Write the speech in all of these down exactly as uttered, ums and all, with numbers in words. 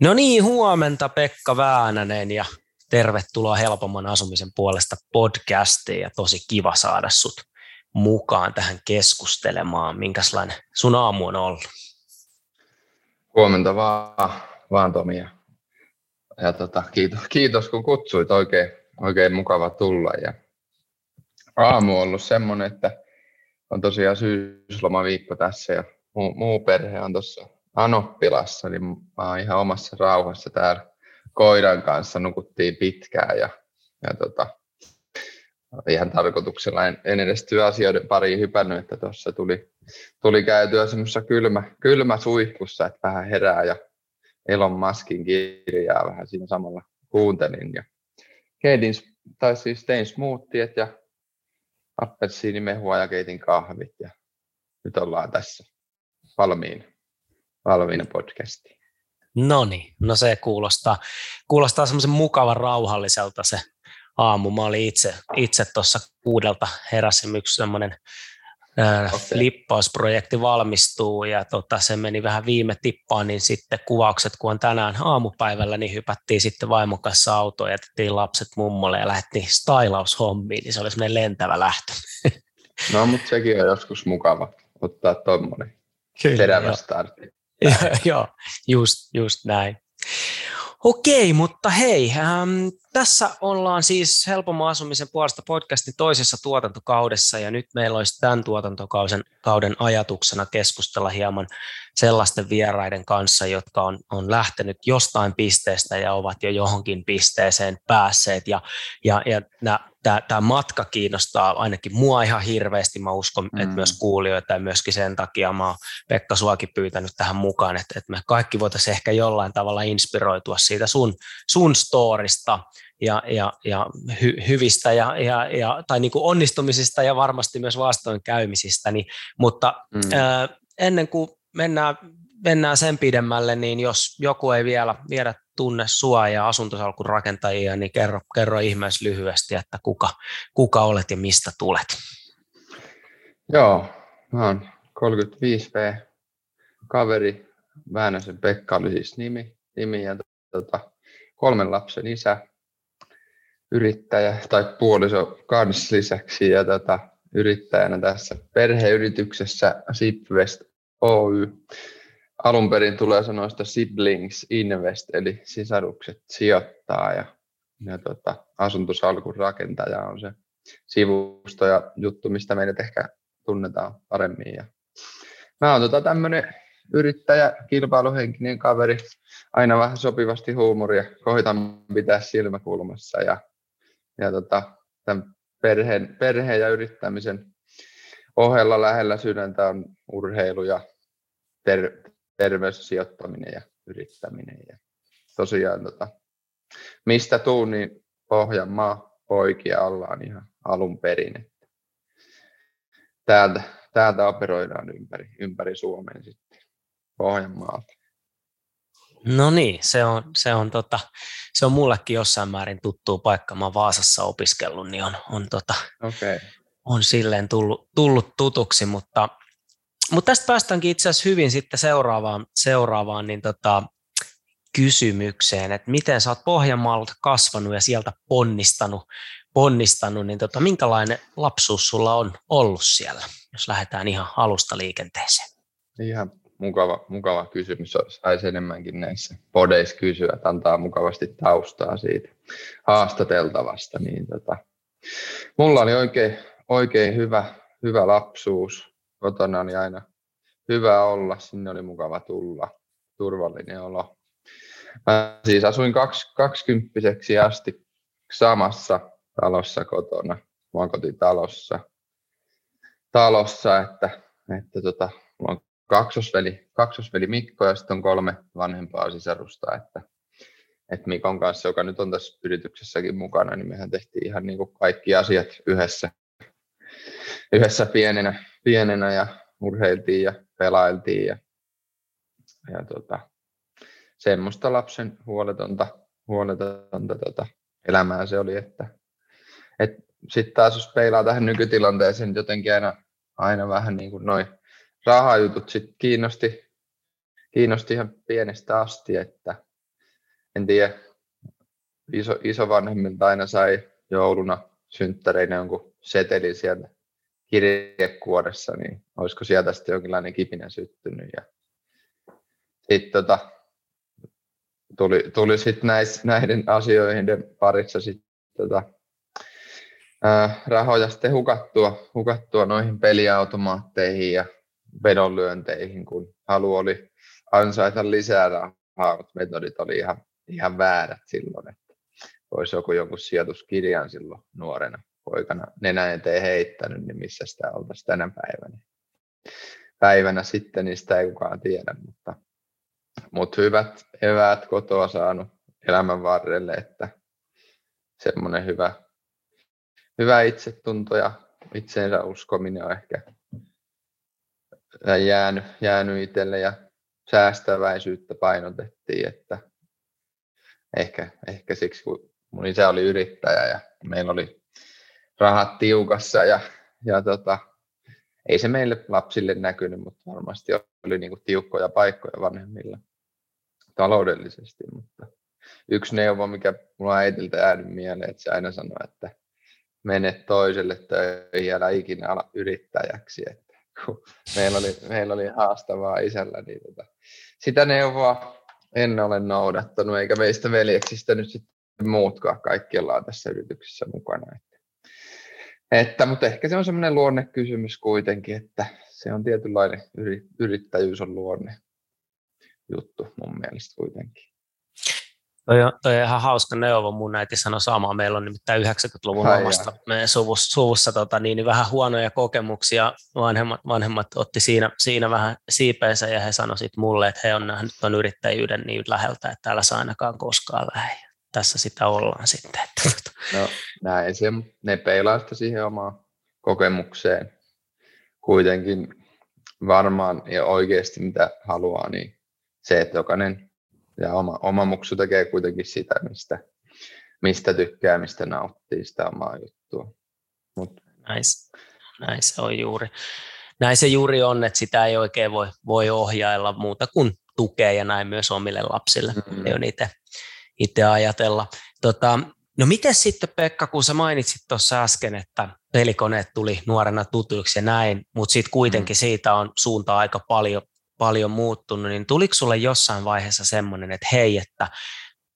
No niin, huomenta Pekka Väänänen ja tervetuloa Helpomman asumisen puolesta podcastiin ja tosi kiva saada sut mukaan tähän keskustelemaan. Minkäslainen sun aamu on ollut? Huomenta vaan, vaan Tomi ja, ja tota, kiitos, kiitos kun kutsuit, oikein, oikein mukava tulla ja aamu on ollut semmoinen, että on tosiaan syyslomaviikko tässä ja muu, muu perhe on tuossa Anoppilassa, niin mä oon ihan omassa rauhassa täällä koiran kanssa, nukuttiin pitkään ja, ja tota, ihan tarkoituksella en, en edes työasioiden pariin hypännyt, että tuossa tuli, tuli käytyä semmoisessa kylmä, kylmä suihkussa, että vähän herää ja Elon Muskin kirjaa vähän siinä samalla kuuntelin ja keitin, tai siis tein smoothiet ja appelsiinimehua ja keitin kahvit ja nyt ollaan tässä valmiina. Valmiina podcastiin. No niin, no se kuulostaa, kuulostaa semmoisen mukavan rauhalliselta se aamu. Mä olin itse, itse tuossa kuudelta heräsin, yksi semmoinen äh, okay. flippausprojekti valmistuu ja tota, se meni vähän viime tippaan, niin sitten kuvaukset, kun on tänään aamupäivällä, niin hypättiin sitten vaimon kanssa autoon, jätettiin lapset mummolle ja lähdettiin stailaushommiin, niin se oli semmoinen lentävä lähtö. No, mutta sekin on joskus mukava ottaa tuommoinen terävä startti. Joo, just, just näin. Okei, mutta hei, ähm, tässä ollaan siis Helpomman asumisen puolesta podcastin toisessa tuotantokaudessa ja nyt meillä olisi tämän tuotantokauden ajatuksena keskustella hieman sellaisten vieraiden kanssa, jotka on, on lähtenyt jostain pisteestä ja ovat jo johonkin pisteeseen päässeet ja, ja, ja tämä matka kiinnostaa ainakin mua ihan hirveästi. Mä uskon, mm. että myös kuulijoita ja myöskin sen takia mä oon Pekka suakin pyytänyt tähän mukaan, että, että me kaikki voitaisiin ehkä jollain tavalla inspiroitua siitä sun, sun storista ja, ja, ja hy, hyvistä ja, ja, ja, tai niin kuin onnistumisista ja varmasti myös vastoinkäymisistä. Niin, mutta mm. äh, ennen kuin mennään, mennään sen pidemmälle, niin jos joku ei vielä viedä tunne sua ja asuntosalkun rakentajia, niin kerro, kerro ihmeessä lyhyesti, että kuka, kuka olet ja mistä tulet. Joo, mä oon kolmekymmentäviisi vuotias kaveri, Väänäsen Pekka oli siis nimi, nimi ja tota, kolmen lapsen isä, yrittäjä tai puoliso kans lisäksi ja tota, yrittäjänä tässä perheyrityksessä Sibvest Oy. Alun perin tulee sanoista siblings invest, eli sisarukset sijoittaa ja, ja tota, asuntosalkurakentaja on se sivusto ja juttu, mistä meidät ehkä tunnetaan paremmin. Ja mä oon tota, tämmöinen yrittäjä, kilpailuhenkinen kaveri, aina vähän sopivasti huumoria, koitan pitää silmäkulmassa ja, ja tota, tämän perheen, perheen ja yrittämisen ohella lähellä sydäntä on urheilu ja ter- terveyssijoittaminen ja yrittäminen. Ja tosiaan, tota, mistä tuun, niin Pohjanmaa poikia ollaan ihan alun perin. Täältä, täältä operoidaan ympäri, ympäri Suomen sitten Pohjanmaalta. No niin, se on, se on, tota, se on mullekin jossain määrin tuttu paikka. Mä oon Vaasassa opiskellut, niin on, on, tota, okay. on silleen tullut, tullut tutuksi, mutta Mutta tästä päästäänkin itse asiassa hyvin sitten seuraavaan, seuraavaan niin tota, kysymykseen, että miten sä oot Pohjanmaalta kasvanut ja sieltä ponnistanut, ponnistanut niin tota, minkälainen lapsuus sulla on ollut siellä, jos lähdetään ihan alusta liikenteeseen? Ihan mukava, mukava kysymys, saisi enemmänkin näissä podeissa kysyä, että antaa mukavasti taustaa siitä haastateltavasta. Niin tota, mulla oli oikein, oikein hyvä, hyvä lapsuus. Kotona oli aina hyvä olla, sinne oli mukava tulla, turvallinen olo. Mä siis asuin kaksikymppiseksi asti samassa talossa kotona, omakotitalossa, talossa, että, että tota, mulla on kaksosveli, kaksosveli Mikko ja sitten on kolme vanhempaa sisarusta, että, että Mikon kanssa, joka nyt on tässä yrityksessäkin mukana, niin mehän tehtiin ihan niin kuin kaikki asiat yhdessä, yhdessä pienenä. Pienenä ja urheiltiin ja pelailtiin ja, ja tota, semmoista lapsen huoletonta, huoletonta tota, elämää se oli. Että, et sitten taas jos peilaa tähän nykytilanteeseen, jotenkin aina, aina vähän niin kuin noi rahajutut sit kiinnosti, kiinnosti ihan pienestä asti, että en tiedä, iso, isovanhemmilta aina sai jouluna synttäreinä jonkun setelin sieltä kirjekuoressa, niin olisiko sieltä sitten jonkinlainen kipinä syttynyt. Ja sitten tota, tuli, tuli sit näis, näiden asioihin parissa sit, tota, ää, rahoja sitten hukattua, hukattua noihin peliautomaatteihin ja vedonlyönteihin, kun halu oli ansaita lisää rahaa, mutta metodit oli ihan, ihan väärät silloin, että olisi joku jonkun sijoituskirjan silloin nuorena poikana nenän eteen heittänyt, niin missä sitä oltaisiin tänä päivänä. Päivänä sitten, niin sitä ei kukaan tiedä, mutta, mutta hyvät eväät kotoa saanut elämän varrelle, että semmoinen hyvä, hyvä itsetunto ja itseensä uskominen on ehkä jäänyt, jäänyt itselle ja säästäväisyyttä painotettiin, että ehkä, ehkä siksi, kun mun isä oli yrittäjä ja meillä oli rahat tiukassa ja, ja tota, ei se meille lapsille näkynyt, mutta varmasti oli niinku tiukkoja paikkoja vanhemmilla taloudellisesti, mutta yksi neuvo, mikä mulla on äitiltä jäänyt mieleen, että se aina sanoo, että mene toiselle töihin, älä ikinä ala yrittäjäksi, että kun meillä oli, meillä oli haastavaa isällä, niin tota, sitä neuvoa en ole noudattanut, eikä meistä veljeksistä nyt sitten muutkaan, kaikki ollaan tässä yrityksessä mukana. Että, mutta ehkä se on semmoinen luonnekysymys kuitenkin, että se on tietynlainen yrittäjyys on luonne juttu mun mielestä kuitenkin. Toi on, toi on ihan hauska neuvo, mun äiti sanoi samaa. Meillä on nimittäin yhdeksänkymmentäluvun omasta meidän suvussa, suvussa tota, niin, niin vähän huonoja kokemuksia. Vanhemmat, vanhemmat otti siinä, siinä vähän siipeensä ja he sanoivat mulle, että he on nähnyt tuon yrittäjyyden niin läheltä, että älä saa ainakaan koskaan lähe. Tässä sitä ollaan sitten. No näin se, ne peilaa sitä siihen omaan kokemukseen. Kuitenkin varmaan ja oikeasti mitä haluaa, niin se, että jokainen ja oma, oma muksu tekee kuitenkin sitä, mistä, mistä tykkää, mistä nauttii sitä omaa juttua. Mut. Näin, näin se on juuri. Näin se juuri on, että sitä ei oikein voi, voi ohjailla muuta kuin tukea ja näin myös omille lapsille. Mm-hmm. Ne on itse. Itse ajatella. Tota, no miten sitten Pekka, kun sä mainitsit tuossa äsken, että pelikoneet tuli nuorena tutuiksi ja näin, mutta sitten kuitenkin mm. siitä on suunta aika paljon, paljon muuttunut, niin tuliko sulle jossain vaiheessa semmoinen, että hei, että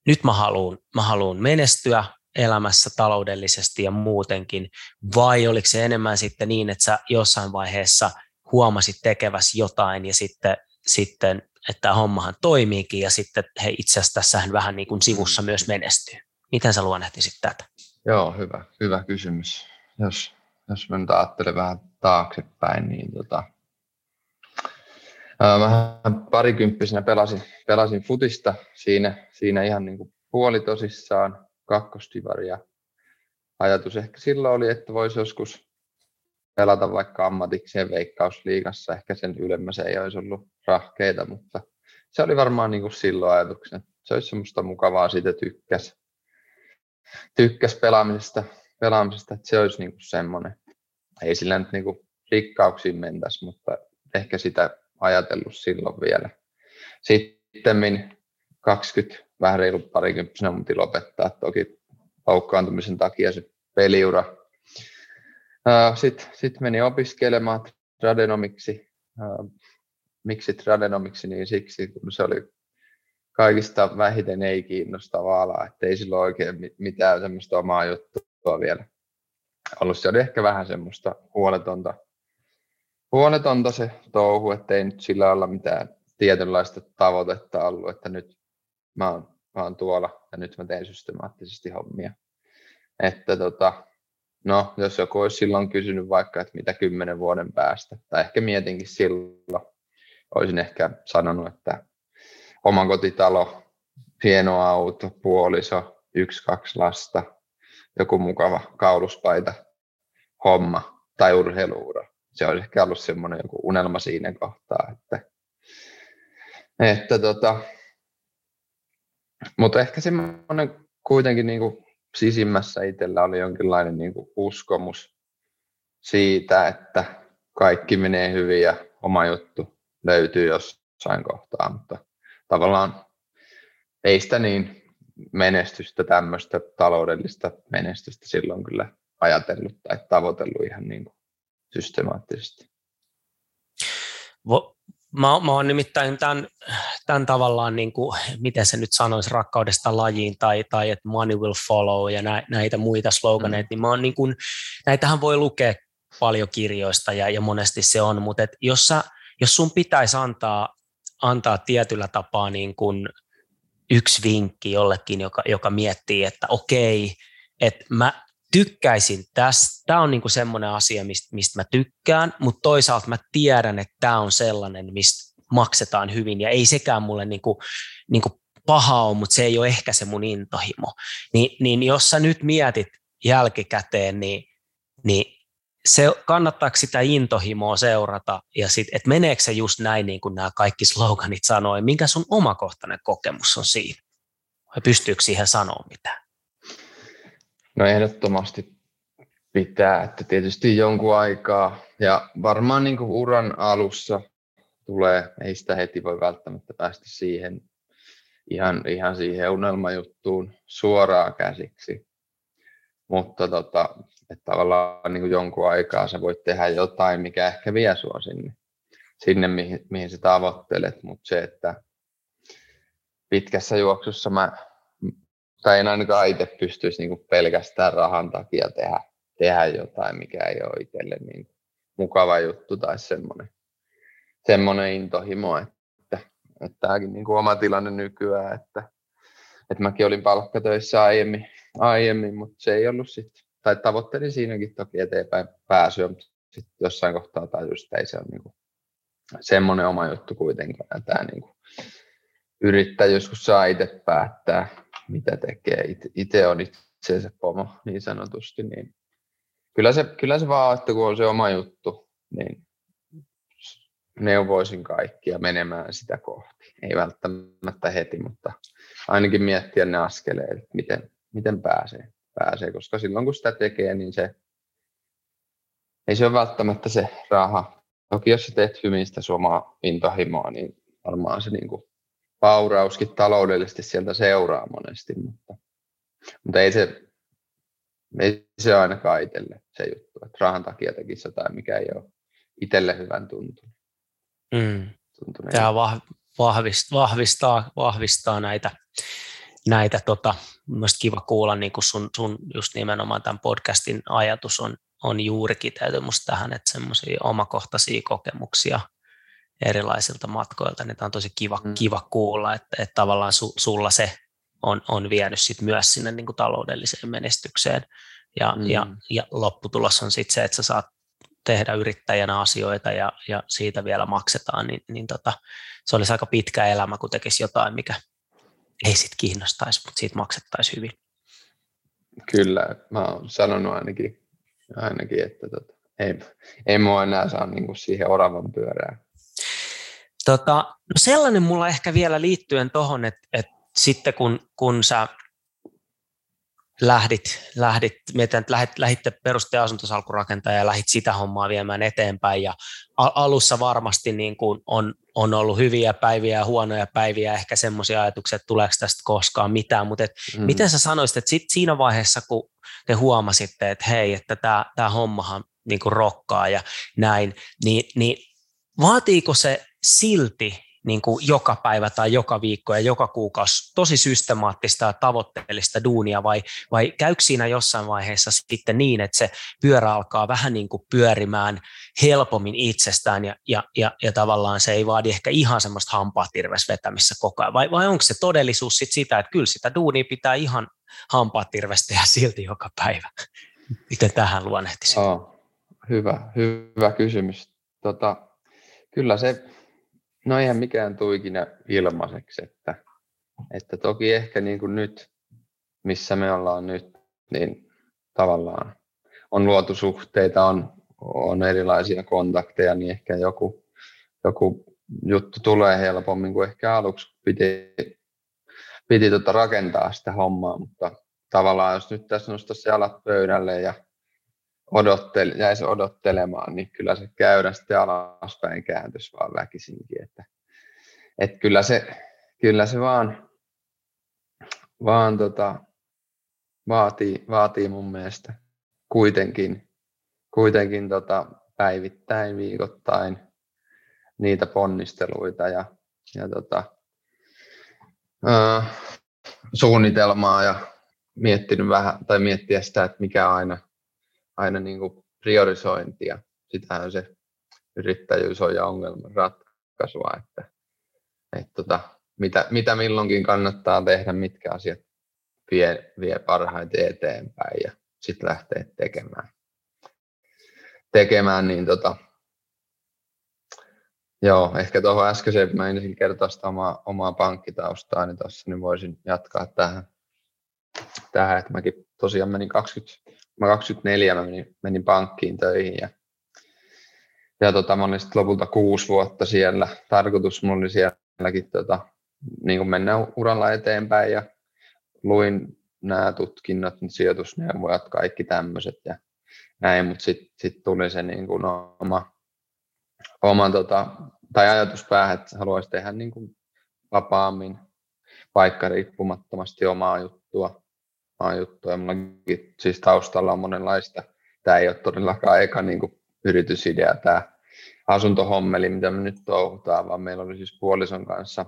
nyt mä haluun, mä haluun menestyä elämässä taloudellisesti ja muutenkin, vai oliko se enemmän sitten niin, että sä jossain vaiheessa huomasit tekeväsi jotain ja sitten, sitten että tämä hommahan toimiikin ja sitten he itse asiassa tässähän vähän niin kuin sivussa myös menestyy. Miten sä luonnehtisit tätä? Joo, hyvä, hyvä kysymys. Jos, jos mä nyt ajattelen vähän taaksepäin, niin tota, ää, vähän parikymppisenä pelasin, pelasin futista siinä, siinä ihan niin kuin puolitosissaan kakkostivaria. Ajatus ehkä silloin oli, että voisi joskus pelata vaikka ammatikseen Veikkausliigassa, ehkä sen ylemmässä ei olisi ollut rahkeita, mutta se oli varmaan niin kuin silloin ajatuksena. Se olisi semmoista mukavaa, siitä tykkäs, tykkäs pelaamisesta, pelaamisesta, että se olisi niin kuin semmoinen. Ei sillä nyt niin kuin rikkauksiin mentäisi, mutta ehkä sitä ajatellut silloin vielä. Sitten kaksikymmentä, vähän reilu parikymppisenä mutin lopettaa, toki loukkaantumisen takia se peliura. Sitten sit meni opiskelemaan tradenomiksi. Miksi tradenomiksi? Niin siksi, kun se oli kaikista vähiten ei kiinnostavaa alaa, että ei silloin oikein mitään semmoista omaa juttua vielä ollut. Se oli ehkä vähän semmoista huoletonta, huoletonta se touhu, että ei nyt sillä olla mitään tietynlaista tavoitetta ollut, että nyt mä oon, mä oon tuolla ja nyt mä teen systemaattisesti hommia. Että tota, no, jos joku olisi silloin kysynyt vaikka, että mitä kymmenen vuoden päästä, tai ehkä mietinkin silloin, olisin ehkä sanonut, että oma kotitalo, hieno auto, puoliso, yksi, kaksi lasta, joku mukava kauluspaita, homma tai urheiluura. Se olisi ehkä ollut semmoinen joku unelma siinä kohtaa, että, että tota, mutta ehkä semmoinen kuitenkin niin kuin sisimmässä itsellä oli jonkinlainen niin kuin uskomus siitä, että kaikki menee hyvin ja oma juttu löytyy jossain kohtaa, mutta tavallaan ei sitä niin menestystä, tämmöistä taloudellista menestystä silloin kyllä ajatellut tai tavoitellut ihan niin kuin systemaattisesti. Vo, mä, mä oon nimittäin tämän, tämän tavallaan, niin kuin, miten se nyt sanoisi, rakkaudesta lajiin tai, tai että money will follow ja nä, näitä muita sloganeita, mm. niin mä oon niin kuin, näitähän voi lukea paljon kirjoista ja, ja monesti se on, mutta et jos, sä, jos sun pitäisi antaa, antaa tietyllä tapaa niin kuin yksi vinkki jollekin, joka, joka miettii, että okei, että mä tykkäisin tästä, tämä on niinku semmoinen asia, mistä, mistä mä tykkään, mutta toisaalta mä tiedän, että tämä on sellainen, mistä maksetaan hyvin ja ei sekään mulle niinku, niinku paha ole, mutta se ei ole ehkä se mun intohimo. Ni, niin jos sä nyt mietit jälkikäteen, niin, niin se, kannattaako sitä intohimoa seurata ja sitten, että meneekö se just näin, niin kuin nämä kaikki sloganit sanoi, minkä sun omakohtainen kokemus on siitä? Vai pystyykö siihen sanoa mitään? No ehdottomasti pitää, että tietysti jonkun aikaa ja varmaan niin kuin uran alussa tulee, ei sitä heti voi välttämättä päästä siihen ihan, ihan siihen unelmajuttuun suoraan käsiksi, mutta tota, että tavallaan niin kuin jonkun aikaa sä voit tehdä jotain, mikä ehkä vie sua sinne, sinne mihin, mihin sä tavoittelet, mutta se, että pitkässä juoksussa mä tai en ainakaan itse pystyisi niinku pelkästään rahan takia tehdä, tehdä jotain, mikä ei ole itselle niin mukava juttu tai semmoinen, semmoinen intohimo. Että, että tämäkin niinku oma tilanne nykyään, että, että mäkin olin palkkatöissä aiemmin, aiemmin, mutta se ei ollut sitten, tai tavoittelin siinäkin toki eteenpäin pääsyä, mutta sitten jossain kohtaa tajusin, että ei se ole niinku semmoinen oma juttu kuitenkaan. Tämä niinku yrittää joskus saa itse päättää, mitä tekee. Itse on itseensä pomo niin sanotusti. Niin kyllä, se, kyllä se vaan, että kun on se oma juttu, niin neuvoisin kaikkia menemään sitä kohti. Ei välttämättä heti, mutta ainakin miettiä ne askeleet, että miten, miten pääsee. pääsee. Koska silloin kun sitä tekee, niin se ei se ole välttämättä se raha. Toki jos sä teet hyvin sitä suomaa intohimoa, niin varmaan se niin kuin vaurauskin taloudellisesti sieltä seuraa monesti, mutta, mutta ei, se, ei se ainakaan itselle se juttu, että rahan takia tekisi jotain, mikä ei ole itselle hyvän tuntunut. Mm. Tämä vahvistaa, vahvistaa näitä, näitä tota, mielestäni kiva kuulla, niin kuin sun, sun just nimenomaan tämän podcastin ajatus on, on juuri kiteytymys tähän, että semmoisia omakohtaisia kokemuksia erilaisilta matkoilta, niin tämä on tosi kiva, mm. kiva kuulla, että, että tavallaan su, sulla se on, on vienyt sit myös sinne niin kuin taloudelliseen menestykseen ja, mm. ja, ja lopputulos on sitten se, että sä saat tehdä yrittäjänä asioita ja, ja siitä vielä maksetaan, niin, niin tota, se olisi aika pitkä elämä, kun tekisi jotain, mikä ei sitten kiinnostaisi, mutta siitä maksettaisiin hyvin. Kyllä, mä oon sanonut ainakin, ainakin että tota, ei, ei mua enää saa niin kuin siihen oravan pyörään. Tota, no sellainen mulla ehkä vielä liittyen tuohon, että, että sitten kun, kun sä lähdit, lähdit, mietitään, lähdit, lähditte perustamaan asuntosalkurakentaja ja lähdit sitä hommaa viemään eteenpäin ja alussa varmasti niin kuin on, on ollut hyviä päiviä ja huonoja päiviä, ehkä semmoisia ajatuksia, että tuleeko tästä koskaan mitään, mutta et, mm. miten sä sanoisit, että sit siinä vaiheessa kun te huomasitte, että hei, että tämä, tämä hommahan niin kuin rokkaa ja näin, niin, niin vaatiiko se silti niin kuin joka päivä tai joka viikko ja joka kuukausi tosi systemaattista ja tavoitteellista duunia vai, vai käykö siinä jossain vaiheessa sitten niin, että se pyörä alkaa vähän niin kuin pyörimään helpommin itsestään ja, ja, ja, ja tavallaan se ei vaadi ehkä ihan semmoista hampaatirves vetämissä koko ajan vai, vai onko se todellisuus sit sitä, että kyllä sitä duunia pitää ihan hampaatirvestä ja silti joka päivä? Miten tähän luonnehtisit? Oh, hyvä, hyvä kysymys. Tota, kyllä se... No eihän mikään tule ikinä ilmaiseksi, että, että toki ehkä niin kuin nyt, missä me ollaan nyt, niin tavallaan on luotu suhteita, on, on erilaisia kontakteja, niin ehkä joku, joku juttu tulee helpommin kuin ehkä aluksi piti, piti tota rakentaa sitä hommaa, mutta tavallaan jos nyt tässä nostaisi jalat pöydälle ja Odottel, jäisi odottelemaan, niin kyllä se käydä sitten alaspäin kääntys vaan väkisinkin. Että, et kyllä, se, kyllä se vaan vaan tota, vaatii, vaatii mun mielestä kuitenkin, kuitenkin tota päivittäin, viikoittain niitä ponnisteluita ja, ja tota, äh, suunnitelmaa ja miettinyt vähän, tai miettiä sitä, että mikä aina, aina niin kuin priorisointia. Sitähän se yrittäjyys on ja ongelman ratkaisua, että, että tota, mitä, mitä milloinkin kannattaa tehdä, mitkä asiat vie, vie parhaiten eteenpäin ja sitten lähtee tekemään. tekemään niin tota, joo, ehkä tuohon äskeiseen, mä ensin kertoa sitä omaa, omaa pankkitaustaa, niin tuossa niin voisin jatkaa tähän, tähän että mäkin tosiaan menin kaksikymmentä, mä kaksikymmentäneljä, mä menin, menin pankkiin töihin ja, ja tota, mä olin sitten lopulta kuusi vuotta siellä, tarkoitus mulla oli sielläkin tota, niin kun mennään uralla eteenpäin ja luin nämä tutkinnot, sijoitusneuvojat, kaikki tämmöiset ja näin, mutta sitten sit tuli se niin kuin oma, oma tota, tai ajatus päähän, että haluaisi tehdä niin kuin vapaammin, vaikka riippumattomasti omaa juttua. Omaa juttua. Mullakin siis taustalla on monenlaista. Tämä ei ole todellakaan eka niin kuin yritysidea, tämä asuntohommeli, mitä me nyt touhutaan, vaan meillä oli siis puolison kanssa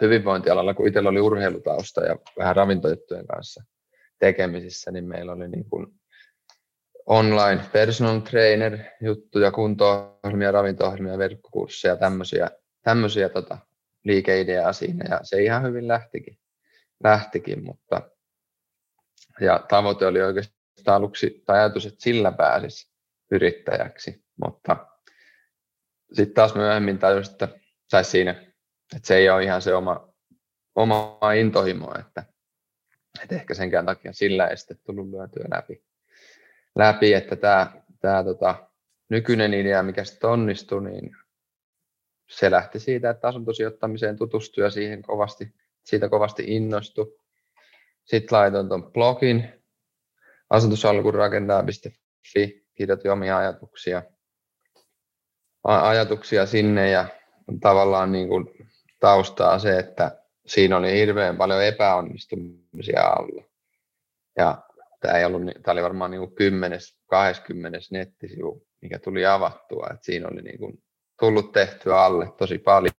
hyvinvointialalla, kun itsellä oli urheilutausta ja vähän ravintojuttujen kanssa tekemisissä, niin meillä oli niin kuin online personal trainer juttuja, kunto-ohjelmia, ravinto-ohjelmia, verkkokursseja, tämmöisiä, tämmöisiä tota, liikeideaa siinä ja se ihan hyvin lähtikin, lähtikin mutta ja tavoite oli oikeastaan aluksi tai ajatus, että sillä pääsisi yrittäjäksi, mutta sitten taas myöhemmin tajusin, että saisi siinä, että se ei ole ihan se oma, oma intohimo, että, että ehkä senkään takia sillä ei sitten tullut lyötyä läpi. läpi, että tämä, tämä tota, nykyinen idea, mikä sitten onnistui, niin se lähti siitä, että asuntosijoittamiseen tutustui ja siihen kovasti, siitä kovasti innostui. Sitten laitoin tuon blogin asuntosalkurakentaja piste fi, kirjoitin omia ajatuksia, ajatuksia sinne ja tavallaan niin kuin taustaa se, että siinä oli hirveän paljon epäonnistumisia alla. Ja Tämä, ei ollut, tämä oli varmaan niin kuin kymmenes, kaksikymmentäs nettisivu, mikä tuli avattua. Että siinä oli niin kuin tullut tehtyä alle tosi paljon,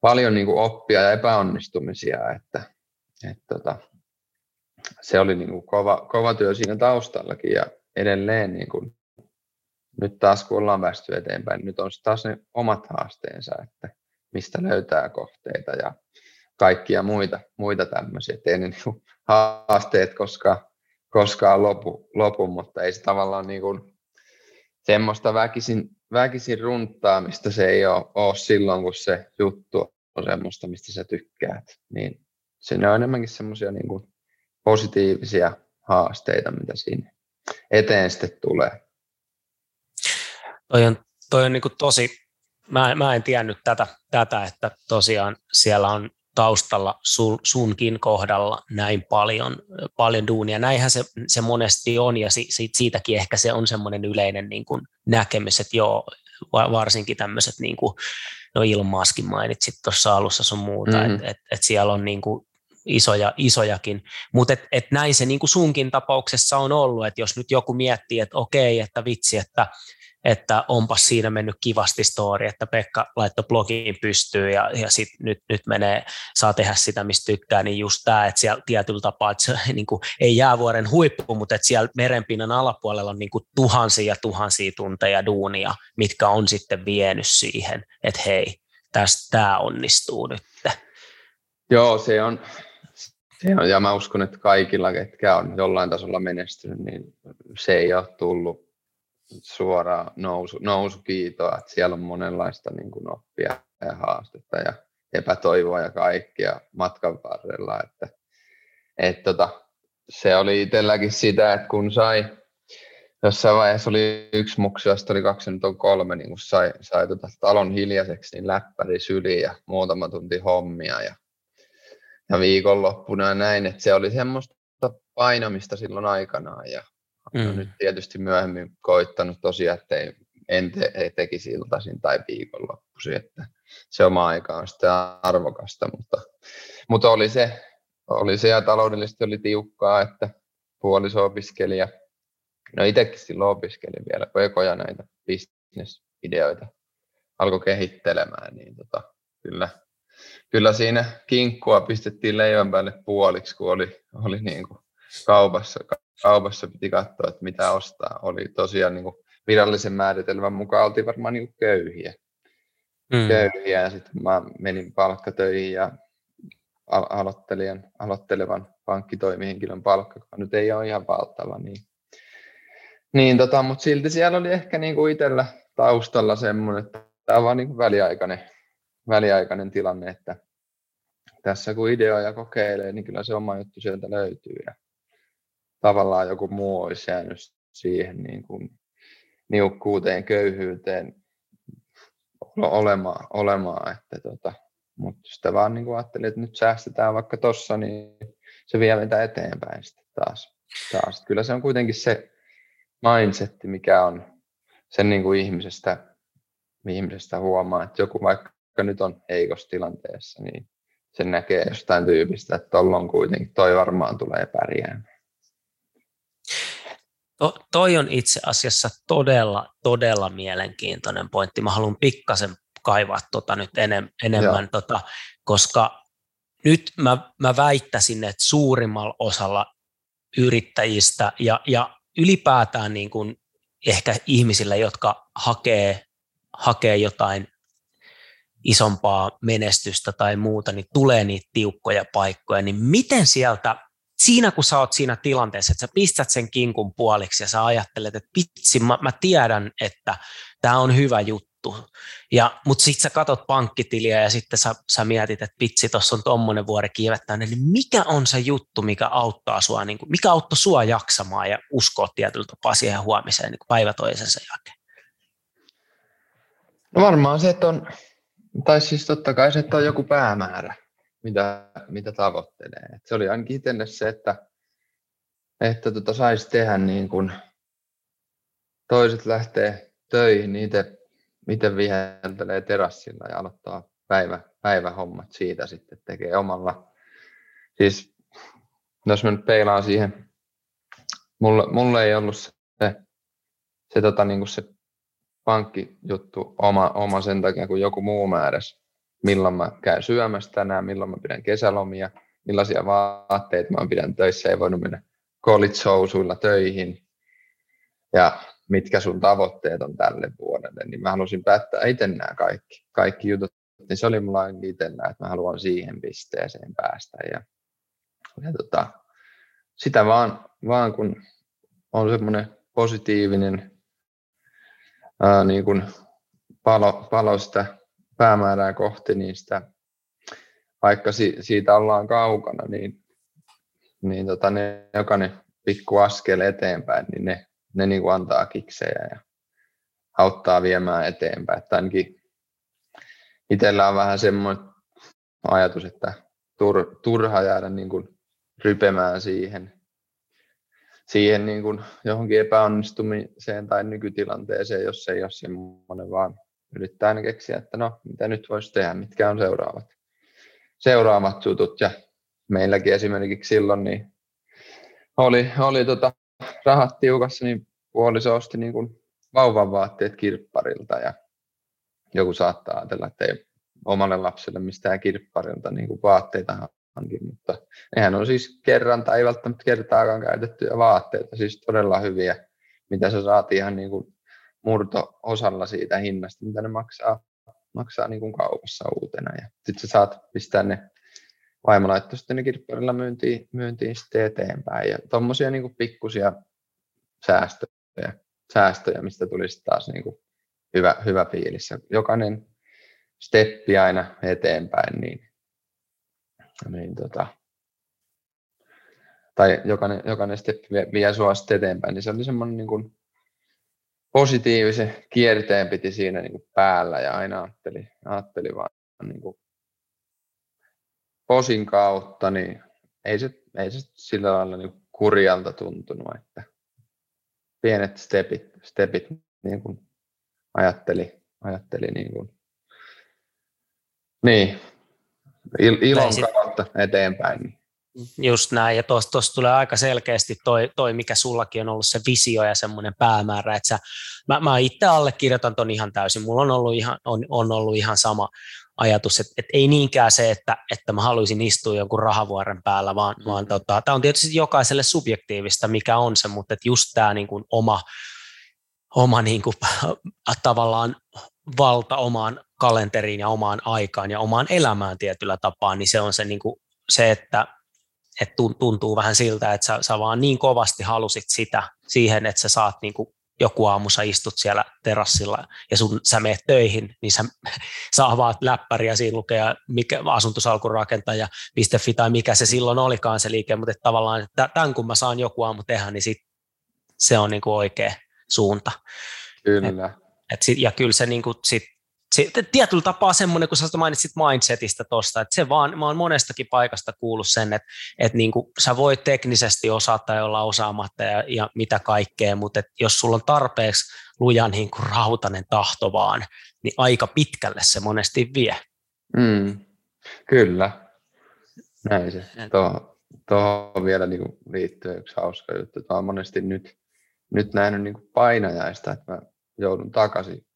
paljon niin kuin oppia ja epäonnistumisia. Että, että se oli niin kuin kova, kova työ siinä taustallakin ja edelleen niin kuin, nyt taas kun ollaan päästy eteenpäin, niin nyt on taas ne omat haasteensa, että mistä löytää kohteita ja kaikkia muita, muita tämmöisiä. Ei ne niin haasteet koskaan, koskaan lopu, lopu, mutta ei se tavallaan niin kuin semmoista väkisin, väkisin runttaamista se ei ole, ole silloin, kun se juttu on semmoista, mistä sä tykkäät. Niin siinä on enemmänkin semmoisia niin kuin positiivisia haasteita, mitä siinä eteen sitten tulee. Toi on, toi on niin kuin tosi, mä, mä en tiennyt tätä, tätä, että tosiaan siellä on taustalla sunkin kohdalla näin paljon, paljon duunia. Näinhän se, se monesti on ja si, si, siitäkin ehkä se on semmoinen yleinen niin kuin näkemys, että joo, varsinkin tämmöiset, niin kuin, no Elon Muskin mainitsit tuossa alussa sun muuta, mm-hmm. että et, et siellä on niin kuin isoja, isojakin, mutta et, et näin se niin kuin sunkin tapauksessa on ollut, että jos nyt joku miettii, että okei, että vitsi, että että onpas siinä mennyt kivasti story, että Pekka laittoi blogiin pystyyn ja, ja sit nyt, nyt menee, saa tehdä sitä, mistä tykkää, niin just tämä, että siellä tietyllä tapaa, että se niin kuin, ei jäävuoren huippu, mutta että siellä merenpinnan alapuolella on niin kuin tuhansia ja tuhansia tunteja duunia, mitkä on sitten vienyt siihen, että hei, tästä tämä onnistuu nyt. Joo, se on, se on, ja mä uskon, että kaikilla, ketkä on jollain tasolla menestynyt, niin se ei ole tullut suoraan nousu, nousukiitoa, että siellä on monenlaista niin kuin oppia ja haastetta ja epätoivoa ja kaikkea matkan varrella. Että, et tota, se oli itselläkin sitä, että kun sai, jossain vaiheessa oli yksi muksi, josta oli kaksi, nyt on kolme, niin kun sai, sai tota talon hiljaiseksi, niin läppäri syliin ja muutama tunti hommia ja, ja viikonloppuna ja näin, että se oli semmoista painamista silloin aikanaan ja olen mm. nyt tietysti myöhemmin koittanut tosiaan, että ei, en te, ei tekisi iltaisin tai viikonloppuisin, että se oma aika on sitten arvokasta, mutta Mutta oli se, oli se ja taloudellisesti oli tiukkaa, että puoliso opiskeli ja no itsekin silloin opiskelin vielä, kun ekoja näitä business-ideoita alkoi kehittelemään, niin tota, kyllä, kyllä siinä kinkkua pistettiin leivän päälle puoliksi, kun oli, oli niin kuin kaupassa, kaupassa piti katsoa, että mitä ostaa. Oli tosiaan niin kuin virallisen määritelmän mukaan oltiin varmaan niin kuin köyhiä. Mm. köyhiä ja sitten mä menin palkkatöihin ja aloittelijan, aloittelevan pankkitoimihenkilön palkka, joka nyt ei ole ihan valtava. Niin, niin tota, mutta silti siellä oli ehkä niinku itsellä taustalla semmoinen, että tämä on vaan niinku väliaikainen, väliaikainen tilanne, että tässä kun ideoja kokeilee, niin kyllä se oma juttu sieltä löytyy ja tavallaan joku muu olisi jäänyt siihen niinku niukkuuteen, köyhyyteen olemaan, olemaan että tota, mutta sitä vaan niin ajattelin, että nyt säästetään vaikka tuossa, niin se vie meitä eteenpäin sitten taas. taas. Kyllä se on kuitenkin se mindset, mikä on sen niin kuin ihmisestä, ihmisestä huomaa, että joku vaikka nyt on heikossa tilanteessa, niin se näkee jostain tyypistä, että tuolla on kuitenkin, toi varmaan tulee pärjäämään. To, toi on itse asiassa todella, todella mielenkiintoinen pointti. Mä haluan pikkasen kaivaa tota nyt enem, enemmän, tota, koska nyt mä, mä väittäisin, että suurimmalla osalla yrittäjistä ja, ja ylipäätään niin kuin ehkä ihmisillä, jotka hakee, hakee jotain isompaa menestystä tai muuta, niin tulee niitä tiukkoja paikkoja, niin miten sieltä, siinä kun sä oot siinä tilanteessa, että sä pistät sen kinkun puoliksi ja sä ajattelet, että vitsi, mä, mä tiedän, että tää on hyvä juttu. Ja, mutta sitten sä katot pankkitiliä ja sitten sä, sä mietit, että vitsi, tuossa on tommonen vuori kiivettäinen, niin mikä on se juttu, mikä auttaa sua, niin kuin, mikä auttoi sua jaksamaan ja uskoa tietyllä tapaa siihen huomiseen niin päivä toisensa jälkeen? No varmaan se, että on, tai siis totta kai se, että on joku päämäärä, mitä, mitä tavoittelee. Et se oli ainakin itselle se, että, että tota saisi tehdä niin kuin toiset lähtee töihin, niin itse miten viheltelee terassilla ja aloittaa päivä, päivähommat siitä sitten tekee omalla. Siis jos mä nyt peilaan siihen, mulle, mulle ei ollut se, se, tota, niin kuin se pankkijuttu oma, oma sen takia, kun joku muu määräsi, milloin mä käyn syömässä tänään, milloin mä pidän kesälomia, millaisia vaatteita mä pidän töissä, ei voinut mennä college-housuilla töihin. Ja mitkä sun tavoitteet on tälle vuodelle, niin mä halusin päättää itse nämä kaikki, kaikki jutut, niin se oli mulla itsellä, että mä haluan siihen pisteeseen päästä. Ja, ja tota, sitä vaan, vaan, kun on semmoinen positiivinen ää, niin kun palo, palo sitä päämäärää kohti, niin sitä, vaikka si, siitä ollaan kaukana, niin, niin tota, ne, jokainen pikku askel eteenpäin, niin ne Ne niin kuin antaa kiksejä ja auttaa viemään eteenpäin. Että ainakin itsellä on vähän semmoinen ajatus, että tur, turha jäädä niin kuin rypemään siihen, siihen niin kuin johonkin epäonnistumiseen tai nykytilanteeseen, jos ei ole semmoinen, vaan yrittää aina keksiä, että no, mitä nyt voisi tehdä, mitkä on seuraavat, seuraavat jutut. Ja meilläkin esimerkiksi silloin niin oli, oli tota, rahat tiukassa, niin puoliso osti niin kuin vauvan vaatteet kirpparilta ja joku saattaa ajatella, että ei omalle lapselle mistään kirpparilta niin kuin vaatteita hankin, mutta nehän on siis kerran tai ei välttämättä kertaakaan käytettyjä vaatteita, siis todella hyviä, mitä sä saat ihan niin kuin murto-osalla siitä hinnasta, mitä ne maksaa, maksaa niin kuin kaupassa uutena ja sitten sä saat pistää ne vaimo laittoi sitten ne kirpparilla myyntiin, myyntiin sitten eteenpäin ja tuommoisia niin pikkusia säästöjä, säästöjä, mistä tulisi taas niin kuin hyvä, hyvä fiilis. Jokainen steppi aina eteenpäin, niin, niin tota, tai jokainen, jokainen steppi vie, vie sua sitten eteenpäin, niin se oli semmoinen niin kuin positiivisen kierteen piti siinä niin kuin päällä ja aina ajatteli, ajatteli vaan niin kuin posin kautta, niin ei se, ei se sillä lailla niin kurjalta tuntunut, että pienet stepit, stepit niin kuin ajatteli, ajatteli niin kuin, niin, il, ilon, kautta, kautta eteenpäin. Just näin, ja tuossa tulee aika selkeästi toi, toi, mikä sullakin on ollut se visio ja semmoinen päämäärä, että sä, mä, mä itse allekirjoitan ton ihan täysin, mulla on ollut ihan, on, on ollut ihan sama ajatus, että et ei niinkään se, että, että mä haluaisin istua jonkun rahavuoren päällä, vaan, mm. vaan tota, tämä on tietysti jokaiselle subjektiivista, mikä on se, mutta et just tämä niin kuin oma, oma niin kuin, tavallaan valta omaan kalenteriin ja omaan aikaan ja omaan elämään tietyllä tapaa, niin se on se, niin kuin, se että että tuntuu vähän siltä, että sä, sä vaan niin kovasti halusit sitä siihen, että sä saat niin kuin joku aamu, sä istut siellä terassilla ja sun, sä meet töihin, niin sä avaat läppäriä, siinä lukee mikä, asuntosalkurakentaja piste fi tai mikä se silloin olikaan se liike, mutta että tavallaan että tämän kun mä saan joku aamu tehdä, niin sit se on niin kuin oikea suunta. Kyllä. Et, et sit, ja kyllä se niin kuin sit, tietyllä tapaa semmoinen, kun sä mainitsit mindsetistä tuosta, että se vaan, mä oon monestakin paikasta kuullut sen, että, että niin kuin sä voit teknisesti osata ja olla osaamatta ja, ja mitä kaikkea, mutta jos sulla on tarpeeksi lujan niin kuin rautainen tahto vaan, niin aika pitkälle se monesti vie. Mm, kyllä. Näin se. Tuohon, tuohon vielä niin kuin liittyy yksi hauska juttu. Tämä on monesti nyt, nyt nähnyt niin kuin painajaista, että mä joudun takaisin.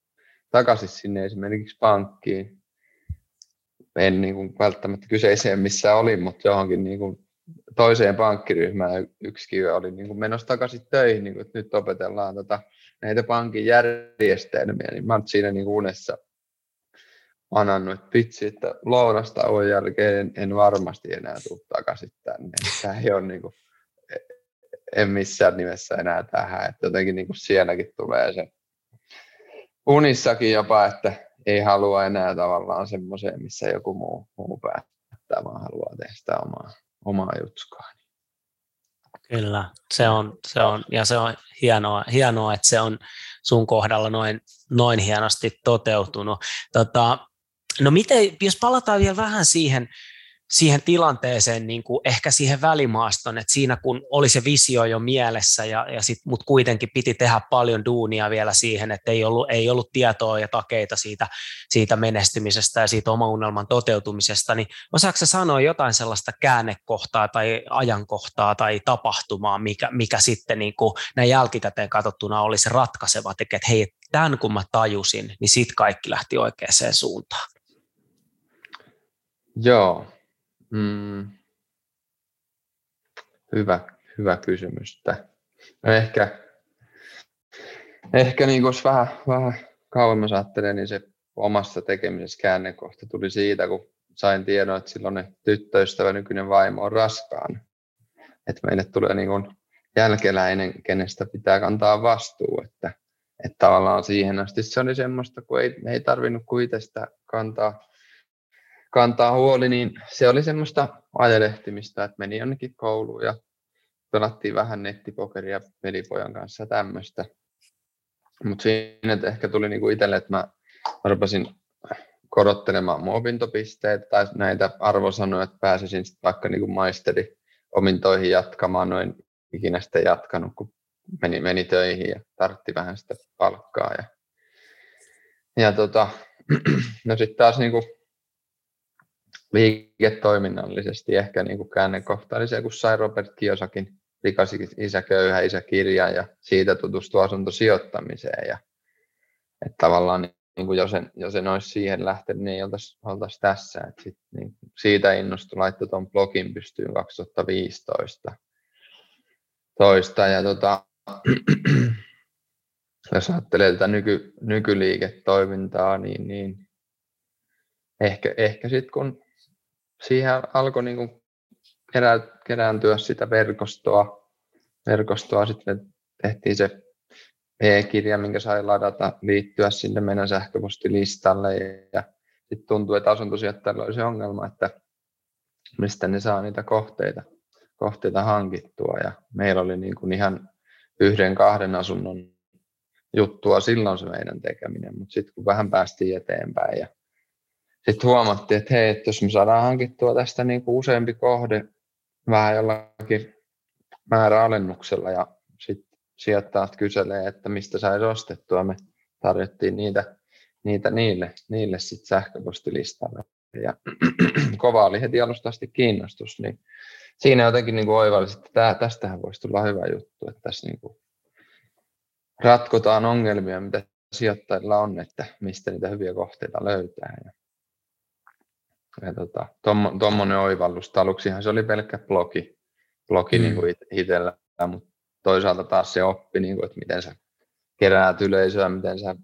takaisin sinne esimerkiksi pankkiin, en niin kuin välttämättä kyseiseen missä olin, mutta johonkin niin kuin toiseen pankkiryhmään yksi kive oli niin kuin menossa takaisin töihin, niin kuin, että nyt opetellaan tota, näitä pankin järjestelmiä, niin mä oon siinä niin kuin unessa anannut, että vitsi, että lounastauon jälkeen en, en varmasti enää tule takaisin tänne, tämä ei ole niin kuin, en missään nimessä enää tähän, että jotenkin niin kuin sielläkin tulee se unissakin jopa, että ei halua enää tavallaan semmoiseen, missä joku muu, muu päättää, vaan haluaa tehdä sitä omaa, omaa jutskaa. Kyllä, se on, se on, ja se on hienoa, hienoa, että se on sun kohdalla noin, noin hienosti toteutunut. Tota, no miten, jos palataan vielä vähän siihen, siihen tilanteeseen, niin kuin ehkä siihen välimaastoon, että siinä kun oli se visio jo mielessä, ja, ja sit, mut kuitenkin piti tehdä paljon duunia vielä siihen, että ei ollut, ei ollut tietoa ja takeita siitä, siitä menestymisestä ja siitä oman unelman toteutumisesta, niin osaatko sä sanoa jotain sellaista käännekohtaa tai ajankohtaa tai tapahtumaa, mikä, mikä sitten niin kuin näin jälkikäteen katsottuna oli se ratkaiseva tekee, että hei, tämän kun mä tajusin, niin sit kaikki lähti oikeaan suuntaan. Joo. Mm. Hyvä, hyvä kysymystä. No ehkä ehkä niin kuin jos vähän, vähän kauemmin ajattelen, niin se omassa tekemisessä käännekohta tuli siitä, kun sain tiedon, että silloin tyttöystävä, nykyinen vaimo, on raskaana. Että meille tulee niin kuin jälkeläinen, kenestä pitää kantaa vastuu. Että, että tavallaan siihen asti se oli semmoista, kun ei, ei tarvinnut kuitenkaan kantaa. kantaa huoli, niin se oli semmoista ajelehtimistä, että meni jonnekin kouluun ja pelattiin vähän nettipokeria pelipojan kanssa tämmöistä. Mutta siinä ehkä tuli niinku itselle, että mä rupesin korottelemaan mun opintopisteitä tai näitä arvosanoja, että pääsisin sitten vaikka niinku maisteri-opintoihin jatkamaan. Noin ikinä sitten jatkanut, kun meni, meni töihin ja tartti vähän sitä palkkaa. Ja, ja tota, no sitten taas niinku liiketoiminnallisesti ehkä niin kuin käännekohta oli se, kun sai Robert Kiyosakin Rikas isä, köyhä isä -kirjan ja siitä tutustui asuntosijoittamiseen. Ja, että tavallaan niin kuin jos, en, jos en olisi siihen lähtenyt, niin oltaisiin oltaisi tässä. Et sit, niin, siitä innostui, laittoi tuon blogin pystyyn kaksituhattaviisitoista. Toista, ja tota, jos ajattelee tätä nyky, nykyliiketoimintaa, niin, niin ehkä, ehkä sitten kun siihen alkoi niinku kerä, kerääntyä sitä verkostoa. Verkostoa sitten tehtiin se e-kirja, minkä sai ladata, liittyä sinne meidän sähköpostilistalle. Ja sitten tuntui, että asuntosijoittajilla oli se ongelma, että mistä ne saa niitä kohteita, kohteita hankittua. Ja meillä oli niinku ihan yhden kahden asunnon juttua silloin se meidän tekeminen, mutta sitten kun vähän päästiin eteenpäin. Ja sitten huomattiin, että hei, että jos me saadaan hankittua tästä niin kuin useampi kohde vähän jollakin määräalennuksella ja sitten sijoittajat kyselee, että mistä saisi ostettua, me tarjottiin niitä, niitä niille, niille sitten sähköpostilistalle. ja kova oli heti alusta asti kiinnostus, niin siinä jotenkin niin oivallisin, että tää, tästähän voisi tulla hyvä juttu, että tässä niin kuin ratkotaan ongelmia, mitä sijoittajilla on, että mistä niitä hyviä kohteita löytää. Ja, ja tota, tuommoinen oivallus. Aluksihan se oli pelkkä blogi, blogi mm. niin kuin itsellä, mutta toisaalta taas se oppi, niin kuin, että miten sä keräät yleisöä, miten sä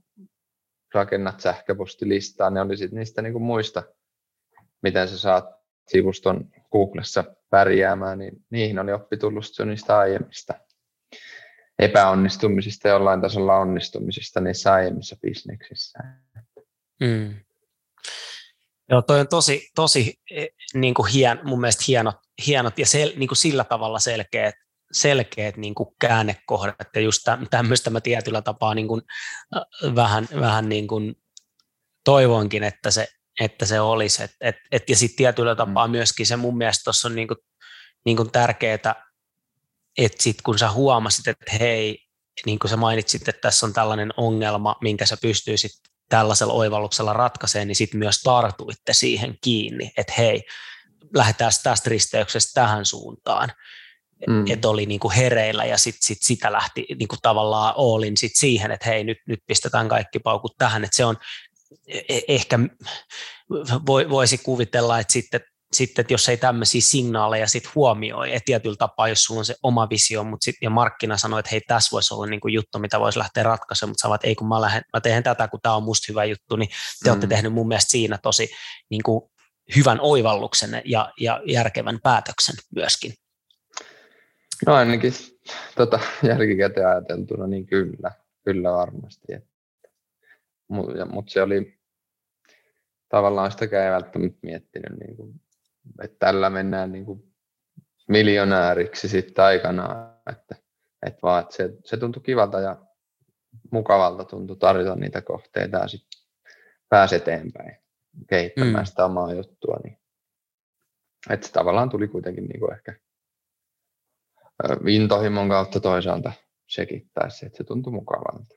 rakennat sähköpostilistaa, ne oli sitten niistä niin kuin muista, miten sä saat sivuston Googlessa pärjäämään, niin niihin oli oppi tullut niistä aiemmista epäonnistumisista, jollain tasolla onnistumisista niissä aiemmissa bisneksissä. Mm. Joo, toi on tosi, tosi niin kuin hien, mun mielestä hienot, hienot ja sel, niin kuin sillä tavalla selkeät, selkeät niin kuin käännekohdat, ja just tämmöistä mä tietyllä tapaa niin kuin, vähän, vähän niin kuin toivoinkin, että se, että se olisi. Et, et, et, ja sitten tietyllä tapaa myöskin se mun mielestä tuossa on niin kuin, niin kuin tärkeää, että sitten kun sä huomasit, että hei, niin kuin sä mainitsit, että tässä on tällainen ongelma, minkä sä pystyisit tällaisella oivalluksella ratkaisemaan, niin sitten myös tartuitte siihen kiinni, että hei, lähdetään tästä risteyksestä tähän suuntaan. Mm. Että oli niin kuin hereillä ja sitten sit sitä lähti niin kuin tavallaan olin sit siihen, että hei, nyt, nyt pistetään kaikki paukut tähän. Että se on ehkä, voisi kuvitella, että sitten, Sitten, että jos ei tämmöisiä signaaleja sit huomioi, että tietyllä tapaa, jos sulla on se oma visio, mutta sit, ja markkina sanoo, että hei, tässä voisi olla niinku juttu, mitä voisi lähteä ratkaisemaan, mutta sä vaat, ei kun mä, lähden, mä teen tätä, kun tämä on musta hyvä juttu, niin te mm. olette tehneet mun mielestä siinä tosi niinku, hyvän oivalluksen ja, ja järkevän päätöksen myöskin. No ainakin tota, jälkikäteen ajateltuna, niin kyllä, kyllä varmasti. Mutta mut se oli tavallaan sitäkään ei välttämättä miettinyt niin kuin, että tällä mennään niin kuin miljonääriksi sitten aikanaan, että, että vaan että se, se tuntui kivalta ja mukavalta tuntui tarjota niitä kohteita ja sitten pääsi eteenpäin kehittämään mm. sitä omaa juttua. Niin. Että se tavallaan tuli kuitenkin niin kuin ehkä intohimon kautta toisaalta sekin taisi, että se tuntui mukavalta.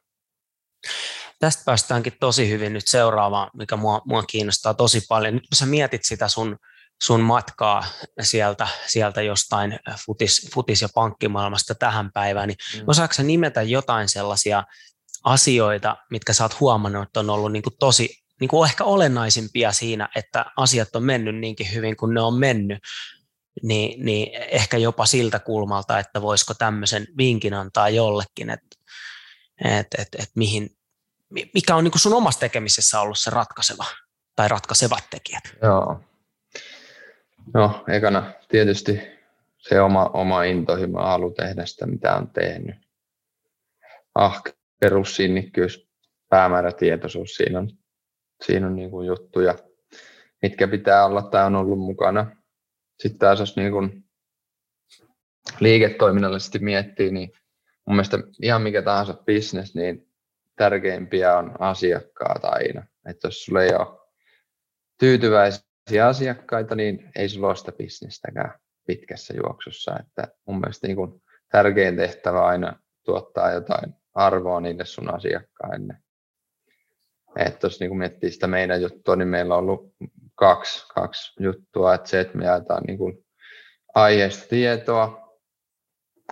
Tästä päästäänkin tosi hyvin nyt seuraavaan, mikä mua, mua kiinnostaa tosi paljon. Nyt kun sä mietit sitä sun sun matkaa sieltä, sieltä jostain futis, futis- ja pankkimaailmasta tähän päivään, niin mm. osaatko sä nimetä jotain sellaisia asioita, mitkä sä oot huomannut, että on ollut niin kuin tosi, niin kuin ehkä olennaisimpia siinä, että asiat on mennyt niinkin hyvin kuin ne on mennyt, niin, niin ehkä jopa siltä kulmalta, että voisiko tämmöisen vinkin antaa jollekin, että et, et, et mihin, mikä on niin kuin sun omassa tekemisessä ollut se ratkaiseva tai ratkaisevat tekijät? Joo. No, ekana tietysti se oma, oma intohimo halu tehdä sitä, mitä on tehnyt. Ahkeruus, sinnikkyys, päämäärätietoisuus, siinä on, siinä on niin kuin juttuja, mitkä pitää olla tai on ollut mukana. Sitten taas jos niin kuin liiketoiminnallisesti miettii, niin mun mielestä ihan mikä tahansa business, niin tärkeimpiä on asiakkaat aina. Että jos sulla ei ole tyytyväisiä asiakkaita, niin ei sulla ole sitä bisnestäkään pitkässä juoksussa. Että mun mielestä niin kun tärkein tehtävä aina tuottaa jotain arvoa niille sun asiakkaille. Että jos niin kun miettii sitä meidän juttua, niin meillä on ollut kaksi, kaksi juttua. Että se, että me jaetaan niin kun aiheesta tietoa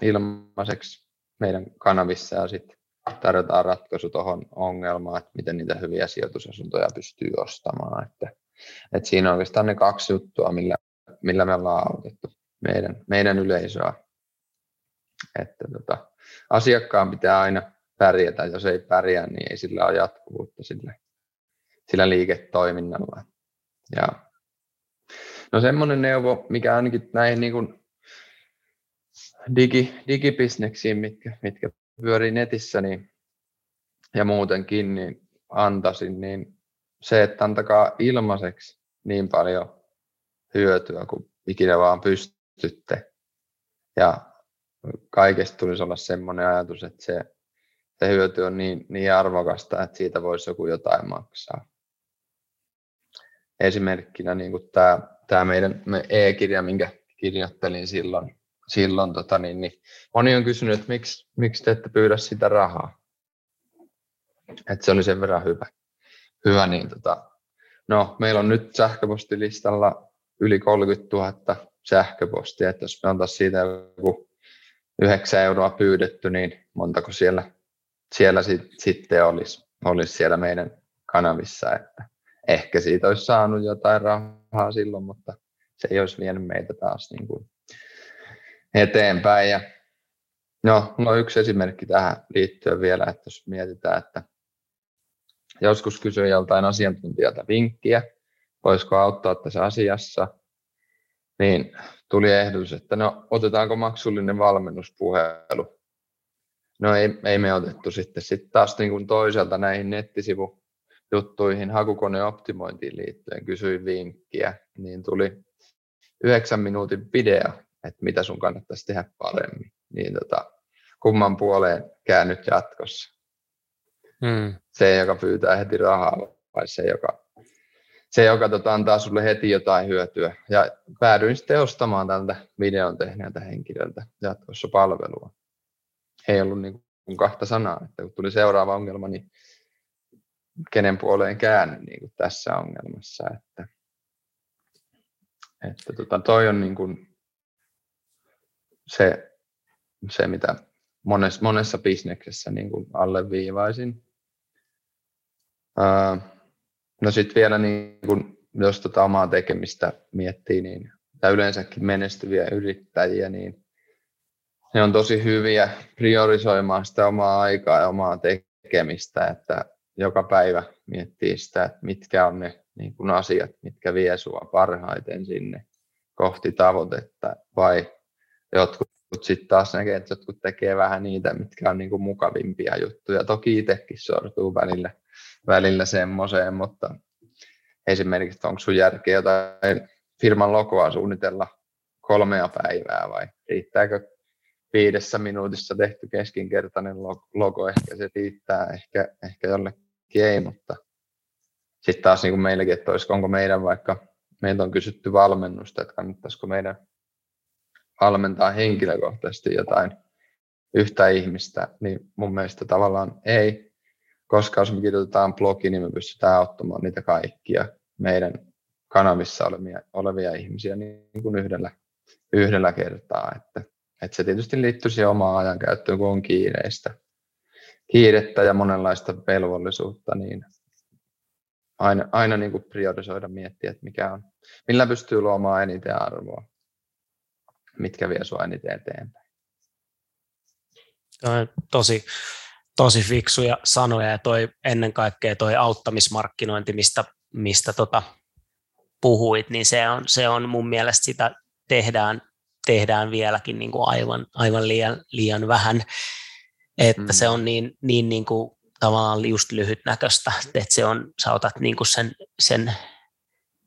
ilmaiseksi meidän kanavissa ja sitten tarjotaan ratkaisu tuohon ongelmaan, että miten niitä hyviä sijoitusasuntoja pystyy ostamaan. Että Et siinä on oikeastaan ne kaksi juttua, millä, millä me ollaan autettu meidän, meidän yleisöä. Että tota, asiakkaan pitää aina pärjätä, jos ei pärjää, niin ei sillä ole jatkuvuutta sillä, sillä liiketoiminnalla. Ja, no semmoinen neuvo, mikä ainakin näihin niin kuin digi, digibisneksiin, mitkä, mitkä pyörii netissä niin, ja muutenkin, niin antaisin, niin se, että antakaa ilmaiseksi niin paljon hyötyä kuin ikinä vaan pystytte. Ja kaikesta tulisi olla semmoinen ajatus, että se, se hyöty on niin, niin arvokasta, että siitä voisi joku jotain maksaa. Esimerkkinä niin kuin tämä, tämä meidän me e-kirja, minkä kirjoittelin silloin, silloin tota niin, niin moni on kysynyt, että miksi, miksi te ette pyydä sitä rahaa. Että se oli sen verran hyvä. Hyvä niin tota, No, meillä on nyt sähköpostilistalla yli kolmekymmentätuhatta sähköpostia, että jos me antaisiin siitä joku yhdeksän euroa pyydetty, niin montako siellä, siellä sit, sitten olisi, olisi siellä meidän kanavissa, että ehkä siitä olisi saanut jotain rahaa silloin, mutta se ei olisi vienyt meitä taas niin kuin eteenpäin. Ja no, no yksi esimerkki tähän liittyen vielä, että jos mietitään, että joskus kysyin joltain asiantuntijalta vinkkiä, voisiko auttaa tässä asiassa, niin tuli ehdotus, että no otetaanko maksullinen valmennuspuhelu. No ei, ei me otettu sitten. Sitten taas niin kuin toisaalta näihin nettisivujuttuihin hakukoneoptimointiin liittyen kysyin vinkkiä, niin tuli yhdeksän minuutin video, että mitä sun kannattaisi tehdä paremmin. Niin tota, kumman puoleen käännyt jatkossa. Hmm. Se, joka pyytää heti rahaa, vai se, joka, se, joka tota, antaa sulle heti jotain hyötyä. Ja päädyin sitten ostamaan tältä videon tehneeltä henkilöltä jatkossa palvelua. Ei ollut niin kuin kahta sanaa, että kun tuli seuraava ongelma, niin kenen puoleen käänny niin kuin tässä ongelmassa. Että, että tota, toi on niin kuin se, se, mitä monessa, monessa bisneksessä niin kuin alleviivaisin. No sitten vielä, niin kun, jos tota omaa tekemistä miettii, niin, tai yleensäkin menestyviä yrittäjiä, niin ne on tosi hyviä priorisoimaan sitä omaa aikaa ja omaa tekemistä, että joka päivä miettii sitä, että mitkä on ne niin kun asiat, mitkä vie sua parhaiten sinne kohti tavoitetta, vai jotkut sitten taas näkee, että jotkut tekee vähän niitä, mitkä on niin kun mukavimpia juttuja. Toki itsekin sortuu välillä. välillä semmoiseen, mutta esimerkiksi onko sun järkeä jotain firman logoa suunnitella kolmea päivää vai riittääkö viidessä minuutissa tehty keskinkertainen logo, ehkä se riittää, ehkä, ehkä jollekin ei, mutta sitten taas niin kuin meilläkin, että olisiko, onko meidän vaikka, meiltä on kysytty valmennusta, että kannattaisiko meidän valmentaa henkilökohtaisesti jotain yhtä ihmistä, niin mun mielestä tavallaan ei. Koska jos me kirjoitetaan blogi, niin me pystytään auttamaan niitä kaikkia meidän kanavissa olevia, olevia ihmisiä niin kuin yhdellä, yhdellä kertaa. Että, että se tietysti liittyy siihen omaan ajankäyttöön, kun on kiireistä, kiirettä ja monenlaista velvollisuutta, niin aina, aina niin kuin priorisoida, miettiä, että mikä on, millä pystyy luomaan eniten arvoa, mitkä vie sinua eniten eteenpäin. Tosi. Tosi fiksuja sanoja ja toi, ennen kaikkea toi auttamismarkkinointi, mistä, mistä tota puhuit, niin se on, se on mun mielestä sitä tehdään, tehdään vieläkin niin kuin aivan, aivan liian, liian vähän, että mm. se on niin, niin, niin kuin tavallaan just lyhytnäköistä, että se on, sä otat niin kuin sen, sen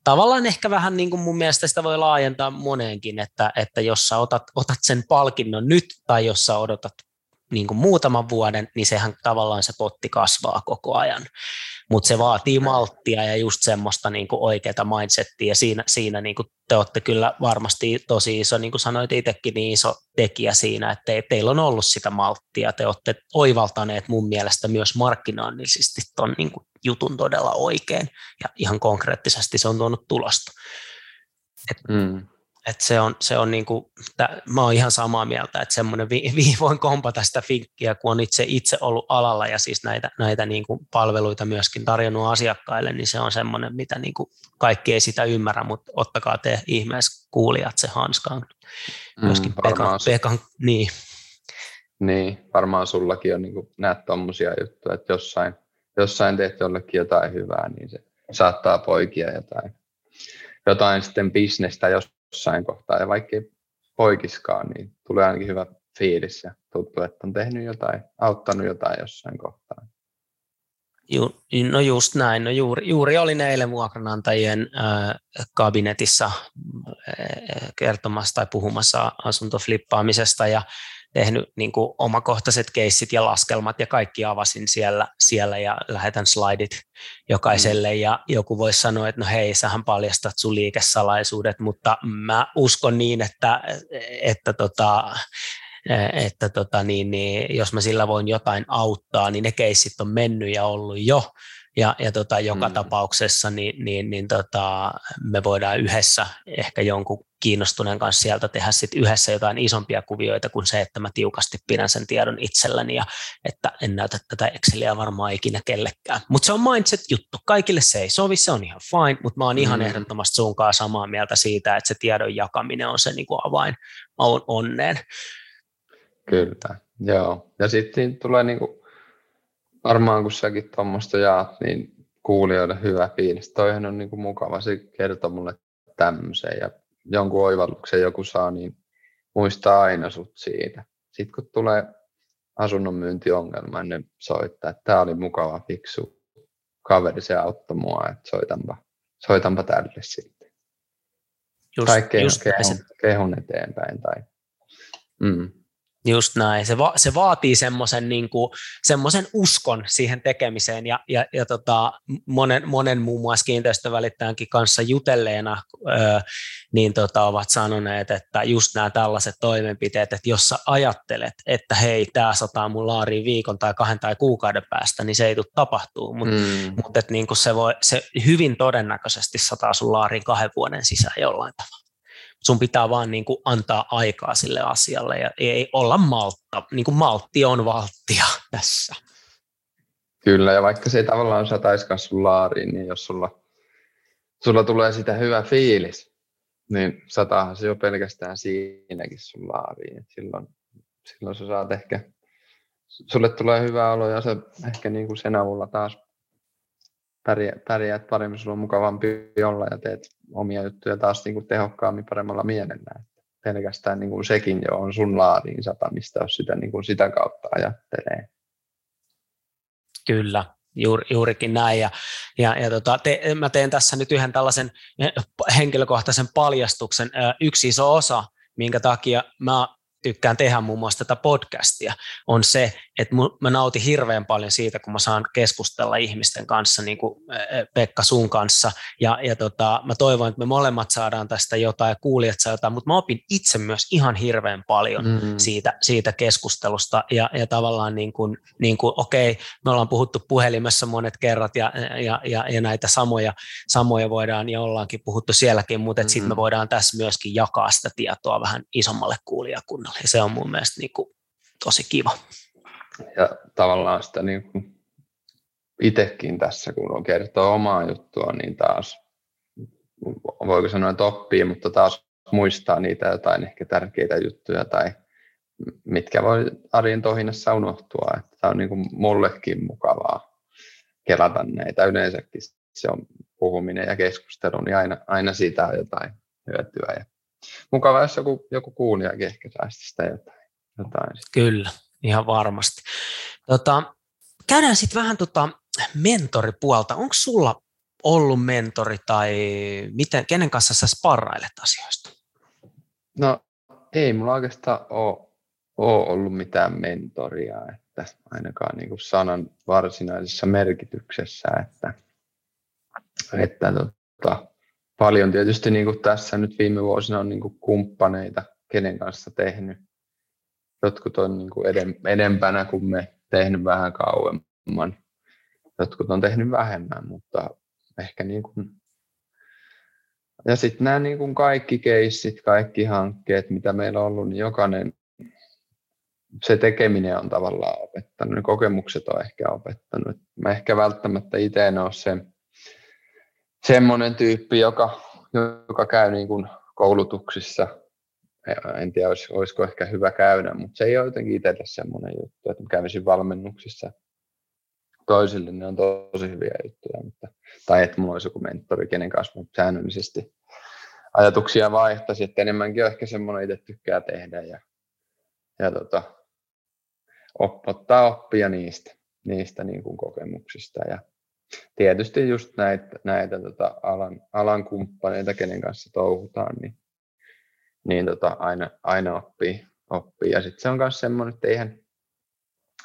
tavallaan ehkä vähän niin kuin mun mielestä sitä voi laajentaa moneenkin, että, että jos sä otat, otat sen palkinnon nyt tai jos sä odotat niin kuin muutaman vuoden, niin sehän tavallaan se potti kasvaa koko ajan. Mutta se vaatii malttia ja just semmoista niin kuin oikeata mindsettiä. Ja siinä, siinä niin kuin te olette kyllä varmasti tosi iso, niin kuin sanoit itsekin, niin iso tekijä siinä, että te, teillä on ollut sitä malttia. Te olette oivaltaneet mun mielestä myös markkinoinnillisesti ton niin kuin jutun todella oikein. Ja ihan konkreettisesti se on tuonut tulosta. Et, mm. Että se on, se on niin kuin, mä oon ihan samaa mieltä, että semmoinen vi, vi, voin kompata sitä finkkiä, kun on itse, itse ollut alalla ja siis näitä, näitä niin kuin palveluita myöskin tarjonnut asiakkaille, niin se on semmoinen, mitä niin kuin kaikki ei sitä ymmärrä, mutta ottakaa te ihmeessä kuulijat se hanskaan myöskin mm, Pekan, Pekan, niin. Niin, varmaan sullakin on niin kuin, näet tommosia juttuja, että jossain, jossain tehty jollekin jotain hyvää, niin se saattaa poikia jotain, jotain sitten bisnestä, jos jossain kohtaa ja vaikka ei poikiskaan, niin tulee ainakin hyvä fiilis ja tuntuu, että on tehnyt jotain, auttanut jotain jossain kohtaa. Ju, no just näin. No juuri, juuri olin eilen vuokranantajien äh, kabinetissa äh, kertomassa tai puhumassa asuntoflippaamisesta ja tehnyt niin kuin omakohtaiset keissit ja laskelmat ja kaikki avasin siellä, siellä ja lähetän slaidit jokaiselle mm. ja joku voi sanoa, että no hei, sähän paljastat sun liikesalaisuudet, mutta mä uskon niin, että, että, tota, että tota, niin, niin, jos mä sillä voin jotain auttaa, niin ne keissit on mennyt ja ollut jo ja, ja tota, joka hmm. tapauksessa niin, niin, niin tota, me voidaan yhdessä ehkä jonkun kiinnostuneen kanssa sieltä tehdä sit yhdessä jotain isompia kuvioita kuin se, että mä tiukasti pidän sen tiedon itselläni ja että en näytä tätä Exceliä varmaan ikinä kellekään. Mutta se on mindset-juttu. Kaikille se ei sovi, se on ihan fine, mutta mä oon ihan mm. ehdottomasti sunkaan samaa mieltä siitä, että se tiedon jakaminen on se niinku avain on onneen. Kyllä, joo. Ja sitten tulee niinku, varmaan kun säkin tuommoista jaat, niin kuulijoille hyvä fiilis. Toihan on niinku mukava, se kertoo mulle tämmöisen ja jonkun oivalluksen joku saa, niin muistaa aina sut siitä. Sitten kun tulee asunnon myyntiongelma, niin soittaa, että tämä oli mukava, fiksu kaveri, se auttoi mua, että soitanpa, soitanpa tälle sitten. Just, tai kehun, kehun, kehun eteenpäin. Tai, mm. Just näin. Se, va- se vaatii semmoisen niinku, semmoisen uskon siihen tekemiseen ja, ja, ja tota, monen, monen muun muassa kiinteistövälittäjänkin kanssa jutelleena öö, niin tota, ovat sanoneet, että just nämä tällaiset toimenpiteet, että jos sä ajattelet, että hei, tämä sataa mun laariin viikon tai kahden tai kuukauden päästä, niin se ei tule tapahtuu, mutta mm. mut, niinku se, se hyvin todennäköisesti sataa sun laariin kahden vuoden sisään jollain tavalla. Sun pitää vaan niin kuin antaa aikaa sille asialle ja ei olla maltta. Niin kuin maltti on valttia tässä. Kyllä, ja vaikka se ei tavallaan sataiskaan sun laariin, niin jos sulla, sulla tulee sitä hyvä fiilis, niin sataahan se jo pelkästään siinäkin sun laariin. Silloin, silloin sä saat ehkä, sulle tulee hyvä olo ja sä ehkä niin kuin sen avulla taas pärjäät, pärjäät paremmin, sulla on mukavampi olla ja teet omia juttuja taas niin kuin tehokkaammin paremmalla mielellä. Pelkästään niin kuin sekin jo on sun laariin satamista, jos sitä, niin kuin sitä kautta ajattelee. Kyllä, juur, juurikin näin. Ja, ja, ja tota, te, mä teen tässä nyt yhden tällaisen henkilökohtaisen paljastuksen. Yksi iso osa, minkä takia mä tykkään tehdä muun muassa tätä podcastia, on se, että mä nautin hirveän paljon siitä, kun mä saan keskustella ihmisten kanssa, niin kuin Pekka sun kanssa, ja, ja tota, mä toivon, että me molemmat saadaan tästä jotain, ja kuulijat saa jotain, mutta mä opin itse myös ihan hirveän paljon mm-hmm. siitä, siitä keskustelusta, ja, ja tavallaan niin kuin, niin kuin okei, okay, me ollaan puhuttu puhelimessa monet kerrat, ja, ja, ja, ja näitä samoja, samoja voidaan, ja ollaankin puhuttu sielläkin, mutta mm-hmm. sitten me voidaan tässä myöskin jakaa sitä tietoa vähän isommalle kuulijakunnalle. Ja se on mun mielestä niin kuin tosi kiva. Ja tavallaan sitä niin kuin itsekin tässä, kun on kertoo omaa juttua, niin taas, voiko sanoa, että oppii, mutta taas muistaa niitä jotain ehkä tärkeitä juttuja, tai mitkä voi arjen tohinassa unohtua. Että tämä on niin kuin mullekin mukavaa kelata näitä. Yleensäkin se on puhuminen ja keskustelu, niin aina, aina siitä on jotain hyötyä. Mukavaa, jos joku, joku kuulijakin ehkä saisi sitä jotain. jotain. Kyllä, ihan varmasti. Tota, käydään sitten vähän tota mentoripuolta. Onko sulla ollut mentori tai miten, kenen kanssa sä sparrailet asioista? No ei mulla oikeastaan ole, ole ollut mitään mentoria, että ainakaan niin kuin sanan varsinaisessa merkityksessä. Että, että tota, paljon tietysti niin kuin tässä nyt viime vuosina on niin kuin kumppaneita, kenen kanssa tehnyt. Jotkut on niin kuin edempänä kuin me, tehnyt vähän kauemman. Jotkut on tehnyt vähemmän, mutta ehkä niin kuin. Ja sitten nämä niin kuin kaikki keissit, kaikki hankkeet, mitä meillä on ollut, niin jokainen se tekeminen on tavallaan opettanut. Ne kokemukset on ehkä opettanut. Mä ehkä välttämättä itse en ole se semmoinen tyyppi, joka, joka käy niin kuin koulutuksissa, en tiedä olisiko ehkä hyvä käydä, mutta se ei ole jotenkin itselle semmoinen juttu, että kävisin valmennuksissa toisille, ne on tosi hyviä juttuja, mutta, tai että mulla olisi joku mentori, kenen kanssa säännöllisesti ajatuksia vaihtaisi, että enemmänkin on ehkä semmoinen itse tykkää tehdä ja, ja tota, ottaa oppia niistä, niistä niin kuin kokemuksista ja tietysti just näitä, näitä tota alan, alan kumppaneita, kenen kanssa touhutaan, niin, niin tota aina, aina oppii, oppii. Ja sitten se on myös semmoinen, että eihän,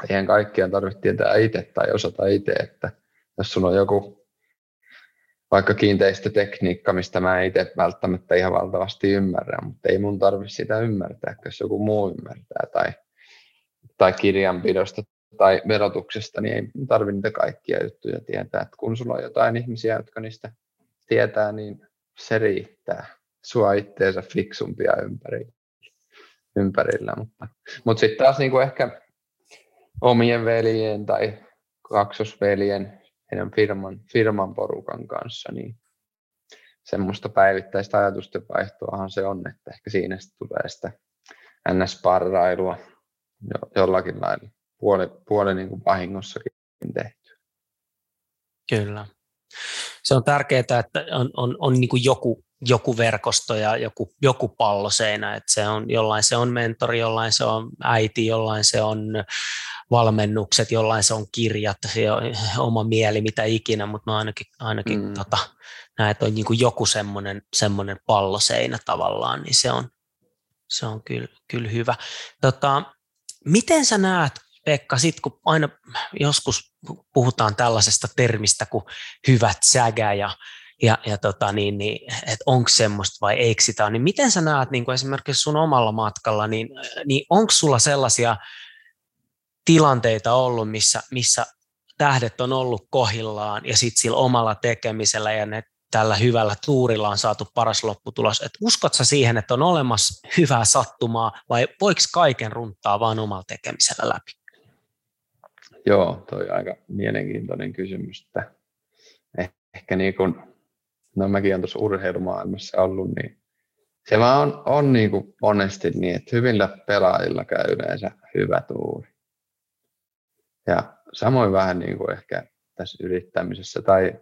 eihän kaikkia tarvitse tietää itse tai osata itse, että jos sulla on joku vaikka kiinteistötekniikka, mistä mä en itse välttämättä ihan valtavasti ymmärrä, mutta ei mun tarvitse sitä ymmärtää, jos joku muu ymmärtää tai, tai kirjanpidosta tai verotuksesta, niin ei tarvitse niitä kaikkia juttuja tietää. Et kun sulla on jotain ihmisiä, jotka niistä tietää, niin se riittää. Sua itteensä fiksumpia ympärillä. ympärillä mutta mut sitten taas niinku ehkä omien veljen tai kaksosveljen, heidän firman, firman porukan kanssa, niin semmoista päivittäistä ajatusten vaihtoahan se on, että ehkä siinä tulee sitä ns-parrailua jo, jollakin lailla puoli, puoli niin kuin vahingossakin tehty. Kyllä. Se on tärkeää, että on, on, on niin kuin joku, joku verkosto ja joku, joku palloseinä, että se on, jollain se on mentori, jollain se on äiti, jollain se on valmennukset, jollain se on kirjat, se on oma mieli, mitä ikinä, mutta mä ainakin, ainakin mm. tota, näen, että on niin kuin joku semmoinen, semmoinen palloseinä tavallaan, niin se on, se on kyllä, kyllä hyvä. Tota, miten sä näet, Pekka, sit kun aina joskus puhutaan tällaisesta termistä kuin hyvät sägä ja, ja, ja tota niin, niin, että onko semmoista vai eikö sitä, niin miten sä näet niin kuin esimerkiksi sun omalla matkalla, niin, niin onko sulla sellaisia tilanteita ollut, missä, missä tähdet on ollut kohillaan ja sitten sillä omalla tekemisellä ja ne tällä hyvällä tuurilla on saatu paras lopputulos, että uskot sä siihen, että on olemassa hyvää sattumaa vai voiko kaiken runtaa vaan omalla tekemisellä läpi? Joo, toi aika mielenkiintoinen kysymys, että ehkä niin kuin, no mäkin on tuossa urheilumaailmassa ollut, niin se vaan on, on niin kuin monesti niin, että hyvillä pelaajilla käy yleensä hyvä tuuri. Ja samoin vähän niin kuin ehkä tässä yrittämisessä tai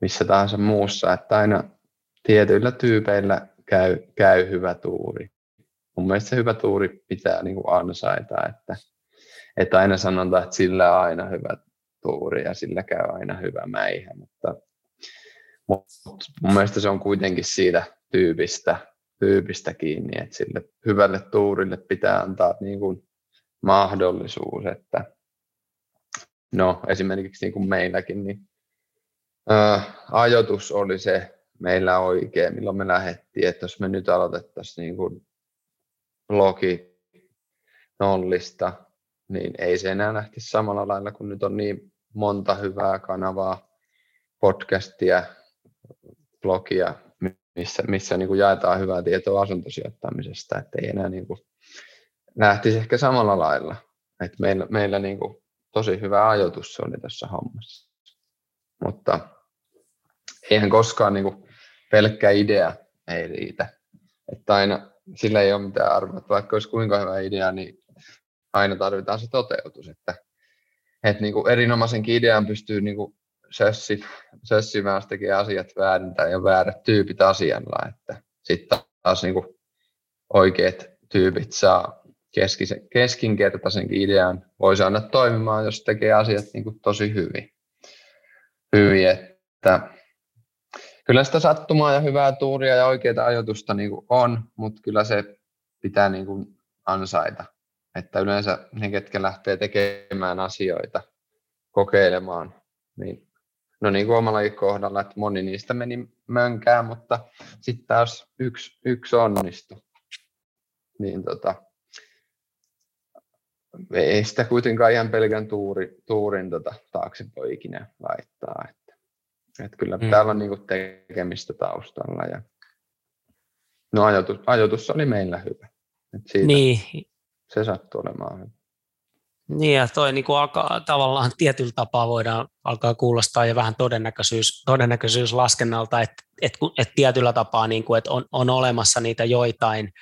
missä tahansa muussa, että aina tietyillä tyypeillä käy, käy hyvä tuuri. Mun mielestä se hyvä tuuri pitää niin kuin ansaita, että Että aina sanotaan, että sillä on aina hyvä tuuri ja sillä käy aina hyvä mäihä, mutta, mutta mun mielestä se on kuitenkin siitä tyypistä, tyypistä kiinni, että sille hyvälle tuurille pitää antaa niin kuin mahdollisuus, että no esimerkiksi niin kuin meilläkin, niin ää, ajoitus oli se meillä oikein, milloin me lähdettiin, että jos me nyt aloitettaisiin niin kuin blogi nollista, niin ei se enää lähtisi samalla lailla, kun nyt on niin monta hyvää kanavaa, podcastia, blogia, missä, missä niin kuin jaetaan hyvää tietoa asuntosijoittamisesta, että ei enää niin kuin lähtisi ehkä samalla lailla. Että meillä meillä niin kuin tosi hyvä ajoitus se oli tässä hommassa, mutta eihän koskaan niin kuin pelkkä idea ei riitä. Että aina sillä ei ole mitään arvoa, vaikka olisi kuinka hyvä idea, niin aina tarvitaan se toteutus, että, että niin kuin erinomaisenkin idean pystyy niin kuin sössi, sössimään, se tekee asiat väärin tai on väärät tyypit asialla, että sitten taas niin kuin oikeat tyypit saa keskinkertaisenkin idean, voi saada toimimaan, jos tekee asiat niin kuin tosi hyvin. hyvin että kyllä sitä sattumaa ja hyvää tuuria ja oikeaa ajoitusta niin kuin on, mutta kyllä se pitää niin kuin ansaita. Että yleensä ne, ketkä lähtee tekemään asioita, kokeilemaan, niin no niin kuin omallakin kohdalla, että moni niistä meni mönkään, mutta sitten taas yksi, yksi onnistui. Niin tota, ei sitä kuitenkaan ihan pelkän tuuri, tuurin tota, taakse voi ikinä laittaa. Että, että kyllä mm. täällä on niin kuin tekemistä taustalla. Ja no ajoitus, ajoitus oli meillä hyvä. Että siitä niin. Se sattuu olemaan hyvä. Niin ja toi niin kuin alkaa, tavallaan tietyllä tapaa voidaan alkaa kuulostaa ja vähän todennäköisyys, todennäköisyys laskennalta, että et, et tietyllä tapaa niin kuin, et on, on olemassa niitä joitain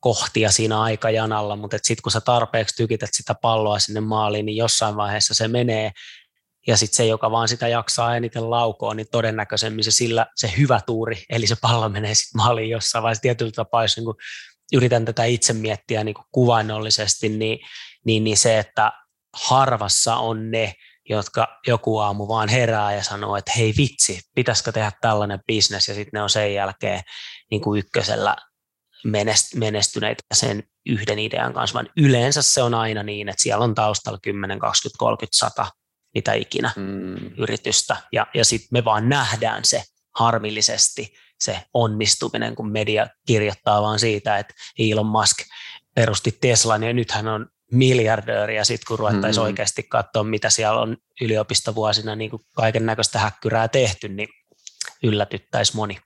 kohtia siinä aikajanalla, mutta sitten kun sä tarpeeksi tykität sitä palloa sinne maaliin, niin jossain vaiheessa se menee ja sitten se, joka vaan sitä jaksaa eniten laukoa, niin todennäköisemmin se, sillä, se hyvä tuuri, eli se pallo menee sitten maaliin jossain vaiheessa tietyllä tapaa, jos niin kuin yritän tätä itse miettiä niin kuin kuvainnollisesti, niin, niin, niin se, että harvassa on ne, jotka joku aamu vaan herää ja sanoo, että hei vitsi, pitäisikö tehdä tällainen bisnes, ja sitten ne on sen jälkeen niin kuin ykkösellä menestyneitä sen yhden idean kanssa, vaan yleensä se on aina niin, että siellä on taustalla kymmenen, kaksikymmentä, kolmekymmentä, sata, mitä ikinä mm. yritystä, ja, ja sitten me vaan nähdään se harmillisesti, se onnistuminen, kun media kirjoittaa vaan siitä, että Elon Musk perusti Teslan ja nyt hän on miljardööriä sitten, kun ruvettaisiin mm. oikeasti katsoa, mitä siellä on yliopistovuosina niin kuin kaiken näköistä häkkyrää tehty, niin yllätyttäisi moni.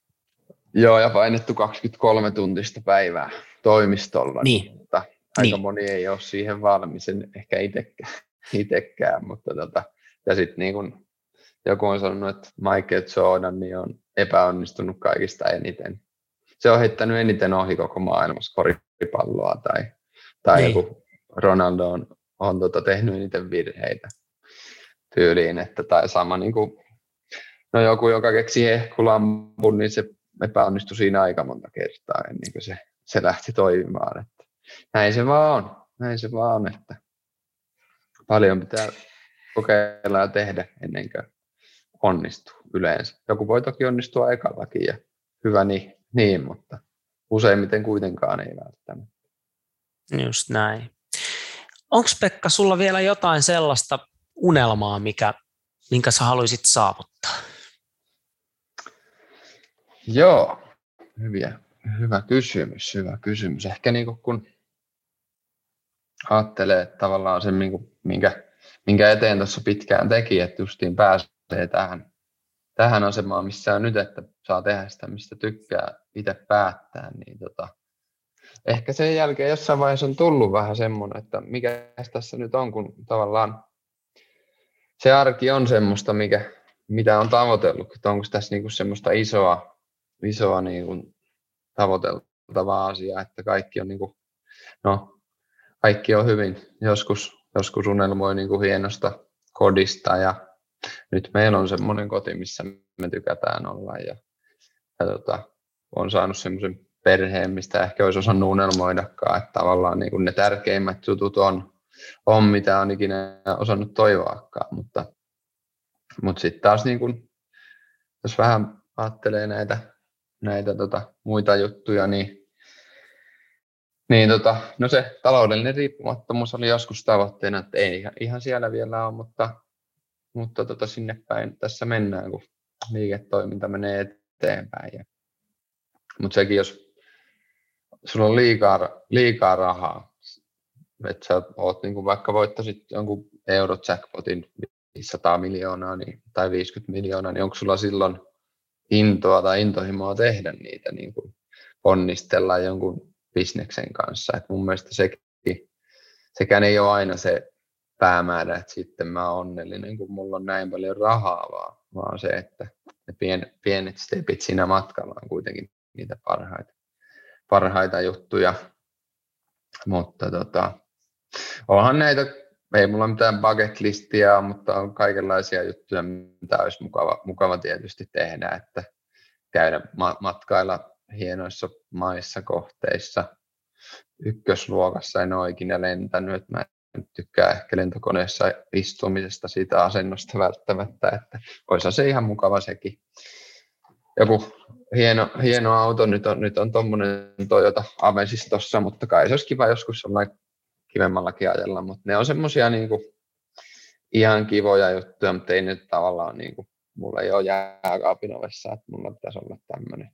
Joo, ja painettu kaksikymmentäkolme tuntista päivää toimistolla, niin. Niin, mutta aika niin. Moni ei ole siihen valmis, en ehkä itekään, itekään mutta tota, ja sitten niin kun joku on sanonut, että Michael Jordan niin on epäonnistunut kaikista eniten. Se on heittänyt eniten ohi koko maailmassa koripalloa tai, tai niin. Joku Ronaldo on, on tota, tehnyt eniten virheitä tyyliin, että tai sama niin kuin, no joku, joka keksi hehkulampun, niin se epäonnistui siinä aika monta kertaa ennen kuin se, se lähti toimimaan. Että näin se vaan on, näin se vaan on, että paljon pitää kokeilla ja tehdä ennen kuin onnistuu yleensä. Joku voi toki onnistua ekallakin ja hyvä niin, niin mutta useimmiten kuitenkaan ei välttämättä. Just näin. Onko Pekka sulla vielä jotain sellaista unelmaa, mikä, minkä sä haluaisit saavuttaa? Joo, hyviä, hyvä kysymys, hyvä kysymys. Ehkä niin kun ajattelee tavallaan sen, minkä, minkä eteen tuossa pitkään teki, että justiin pääsee tähän, tähän asemaan, missä on nyt, että saa tehdä sitä, mistä tykkää itse päättää, niin tota, ehkä sen jälkeen jossain vaiheessa on tullut vähän semmoinen, että mikä tässä nyt on, kun tavallaan se arki on semmoista, mikä, mitä on tavoitellut, että onko tässä niinku semmoista isoa, isoa niin kuin tavoiteltava asia, että kaikki on, niin kuin, no, kaikki on hyvin. Joskus, joskus unelmoi niin kuin hienosta kodista ja nyt meillä on semmoinen koti, missä me tykätään olla ja, ja tota, on saanut semmoisen perheen, mistä ehkä olisi osannut unelmoidakaan, että tavallaan niin kuin ne tärkeimmät jutut on, on mitä on ikinä osannut toivoakaan, mutta, mutta sitten taas niin kuin, jos vähän ajattelee näitä näitä tota, muita juttuja, niin, niin tota, no se taloudellinen riippumattomuus oli joskus tavoitteena, että ei ihan, ihan siellä vielä ole, mutta, mutta tota, sinne päin tässä mennään, kun liiketoiminta menee eteenpäin. Mutta sekin, jos sulla on liikaa, liikaa rahaa, että sä oot, niin kun vaikka voittaisit jonkun eurojackpotin viisisataa miljoonaa niin, tai viisikymmentä miljoonaa, niin onko sulla silloin intoa tai intohimoa tehdä niitä, niin kuin ponnistella jonkun bisneksen kanssa. Et mun mielestä sekin, sekään ei ole aina se päämäärä, että sitten mä oon onnellinen, kun mulla on näin paljon rahaa, vaan, vaan se, että ne pienet, pienet stepit siinä matkalla on kuitenkin niitä parhaita, parhaita juttuja. Mutta tota, onhan näitä, ei mulla mitään bucket-listiä, mutta on kaikenlaisia juttuja, mitä olisi mukava, mukava tietysti tehdä, että käydä matkailla hienoissa maissa, kohteissa, ykkösluokassa en ole ikinä lentänyt, että mä en tykkää ehkä lentokoneessa istumisesta siitä asennosta välttämättä, että olisi se ihan mukava sekin. Joku hieno, hieno auto, nyt on, nyt on tuommoinen Toyota Avensis tuossa, mutta kai se olisi kiva joskus olla kivemmallakin ajalla, mutta ne on semmoisia niinku ihan kivoja juttuja, mutta ei nyt tavallaan niinku, mulla ei ole jääkaapin ovessa, että mulla pitäisi olla tämmöinen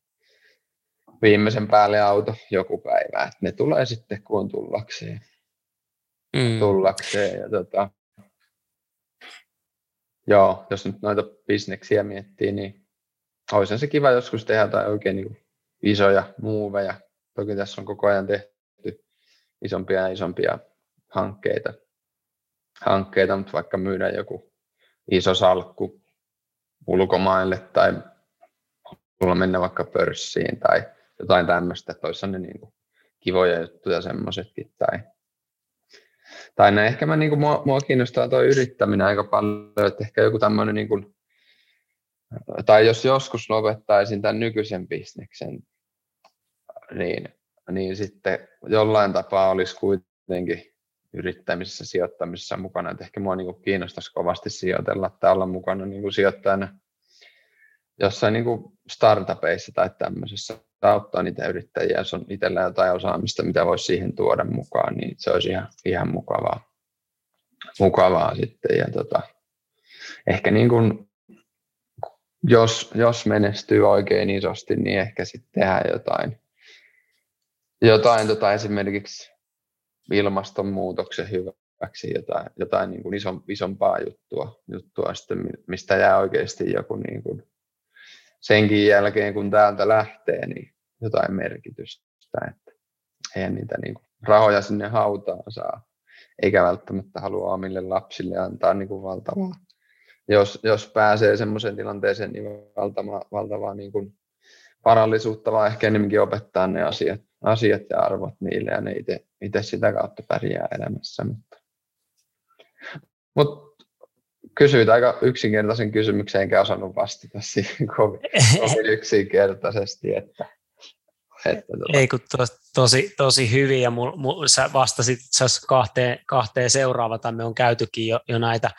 viimeisen päälle auto joku päivä, että ne tulee sitten kun on tullakseen. Mm. tullakseen ja tota, joo, jos nyt noita bisneksiä miettii, niin olisihan se kiva joskus tehdä jotain oikein niinku isoja muuveja. Toki tässä on koko ajan tehty isompia ja isompia hankkeita, hankkeita, mutta vaikka myydä joku iso salkku ulkomaille tai mennä vaikka pörssiin tai jotain tämmöistä, toissa on ne niin kuin kivoja juttuja semmoisetkin. Tai, tai näin, ehkä mä, niin kuin, mua, mua kiinnostaa tuo yrittäminen aika paljon, että ehkä joku tämmöinen, niin kuin, tai jos joskus lopettaisin tämän nykyisen bisneksen, niin niin sitten jollain tapaa olisi kuitenkin yrittämisessä, sijoittamisessa mukana. Et ehkä minua niinku kiinnostaisi kovasti sijoitella tai olla mukana niinku sijoittajana jossain niinku startupeissa tai tämmöisessä. Auttaa niitä yrittäjiä, jos on itsellä jotain osaamista, mitä voisi siihen tuoda mukaan, niin se olisi ihan, ihan mukavaa. mukavaa sitten. Ja tota, ehkä niinku, jos, jos menestyy oikein isosti, niin ehkä sitten tehdään jotain. Jotain tota, esimerkiksi ilmastonmuutoksen hyväksi jotain, jotain niin kuin ison, isompaa juttua, juttua sitten, mistä jää oikeasti joku niin kuin senkin jälkeen, kun täältä lähtee, niin jotain merkitystä. Että eihän niitä niin kuin rahoja sinne hautaan saa, eikä välttämättä halua omille lapsille antaa niin kuin valtavaa. Jos, jos pääsee semmoiseen tilanteeseen, niin valtava, valtavaa niin kuin varallisuutta, vaan ehkä enemmänkin opettaa ne asiat, asiat ja arvot niille, ja ne itse sitä kautta pärjää elämässä. Mutta Mut kysyit aika yksinkertaisen kysymyksen, enkä osannut vastata siihen kovin, kovin yksinkertaisesti. Että, että tuota. Ei kun tos, tosi, tosi hyvin, ja mul, mul, sä vastasit itse asiassa kahteen, kahteen seuraavaan, me on käytykin jo, jo näitä,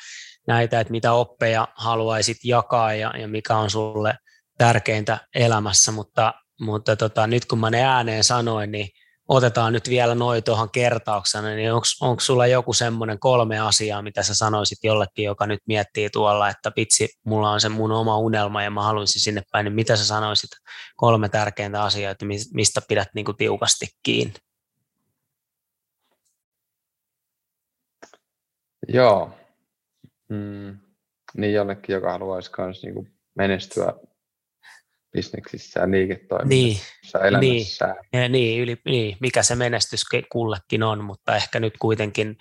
näitä, että mitä oppeja haluaisit jakaa ja, ja mikä on sulle tärkeintä elämässä, mutta, mutta tota, nyt kun mä ne ääneen sanoin, niin otetaan nyt vielä noin tuohon kertauksena, niin onko sulla joku semmoinen kolme asiaa, mitä sä sanoisit jollekin, joka nyt miettii tuolla, että vitsi, mulla on se mun oma unelma ja mä haluaisin sinne päin, niin mitä sä sanoisit kolme tärkeintä asiaa, että mistä pidät niinku tiukasti kiinni? Joo, mm, niin jollekin, joka haluaisi myös niinku menestyä bisneksissä ja liiketoiminnassa, niin, elämässä. Niin, niin, yli, niin, mikä se menestys kullekin on, mutta ehkä nyt kuitenkin,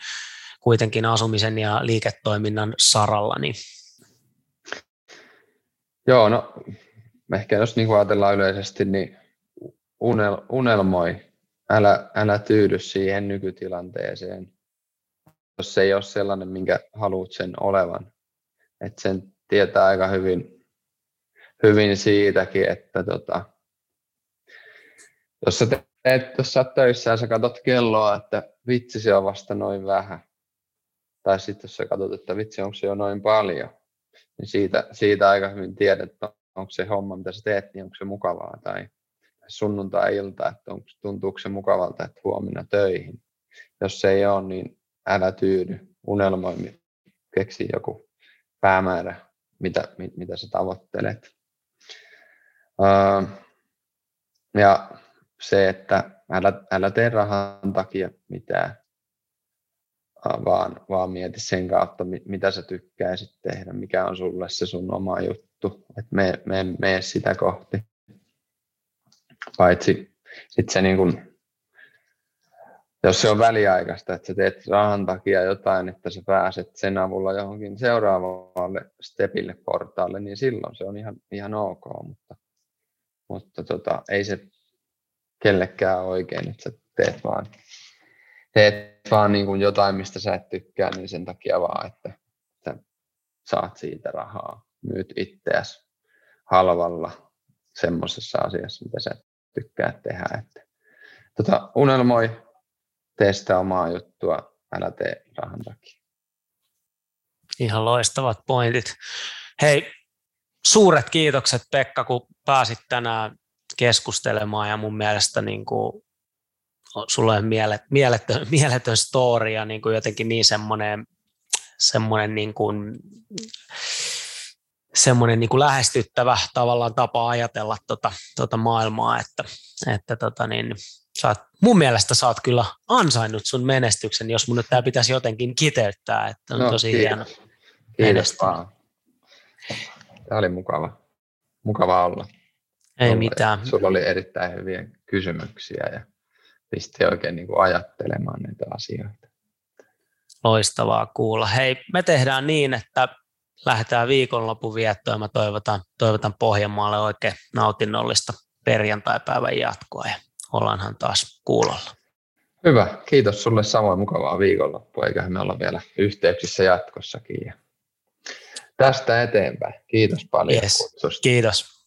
kuitenkin asumisen ja liiketoiminnan saralla. Niin. Joo, no ehkä jos niin kuin ajatellaan yleisesti, niin unel, unelmoi, älä, älä tyydy siihen nykytilanteeseen, jos se ei ole sellainen, minkä haluat sen olevan. Et sen tietää aika hyvin. Hyvin siitäkin, että tota, jos sä teet, jos sä oot töissä ja sä katot kelloa, että vitsi se on vasta noin vähän. Tai sitten jos sä katot, että vitsi onko se jo noin paljon. Niin siitä, siitä aika hyvin tiedät, että onko se homma mitä sä teet, niin onko se mukavaa. Tai sunnuntai-ilta, että onko, tuntuuko se mukavalta, että huomenna töihin. Jos se ei ole, niin älä tyydy, unelmoi, keksi joku päämäärä, mitä, mit, mitä sä tavoittelet. Ja se, että älä, älä tee rahan takia mitään, vaan, vaan mieti sen kautta, mitä sä tykkäisit tehdä, mikä on sulle se sun oma juttu, että me, me, me sitä kohti. Paitsi sit se niin kun, jos se on väliaikaista, että sä teet rahan takia jotain, että sä pääset sen avulla johonkin seuraavalle stepille, portaalle, niin silloin se on ihan, ihan ok, mutta Mutta tota, ei se kellekään oikein, että sä teet vaan, teet vaan niin kuin jotain, mistä sä et tykkää, niin sen takia vaan, että, että saat siitä rahaa. Myyt itseäsi halvalla semmoisessa asiassa, mitä sä tykkää tehdä. Että, tota, unelmoi, tee sitä omaa juttua, älä tee rahan takia. Ihan loistavat pointit. Hei. Suuret kiitokset Pekka, kun pääsit tänään keskustelemaan ja mun mielestä niin kuin, sulla on miele, mieletön, mieletön story ja niin kuin jotenkin niin semmoinen, semmoinen, niin kuin, semmoinen niin kuin lähestyttävä tavallaan tapa ajatella tota, tota maailmaa, että, että tota niin, sä oot, mun mielestä sä oot kyllä ansainnut sun menestyksen, jos mun nyt tää pitäisi jotenkin kiteyttää, että on no, tosi kiitos. Hieno menestyä. Tämä oli mukava, mukava olla. Ei sulla, mitään. Sulla oli erittäin hyviä kysymyksiä ja pisti oikein niin kuin ajattelemaan näitä asioita. Loistavaa kuulla. Hei, me tehdään niin, että lähdetään viikonlopun viettoon ja mä toivotan, toivotan Pohjanmaalle oikein nautinnollista perjantaipäivän jatkoa ja ollaanhan taas kuulolla. Hyvä, kiitos sulle samoin mukavaa viikonloppua, eiköhän me olla vielä yhteyksissä jatkossakin. Tästä eteenpäin. Kiitos paljon. Yes. Kiitos.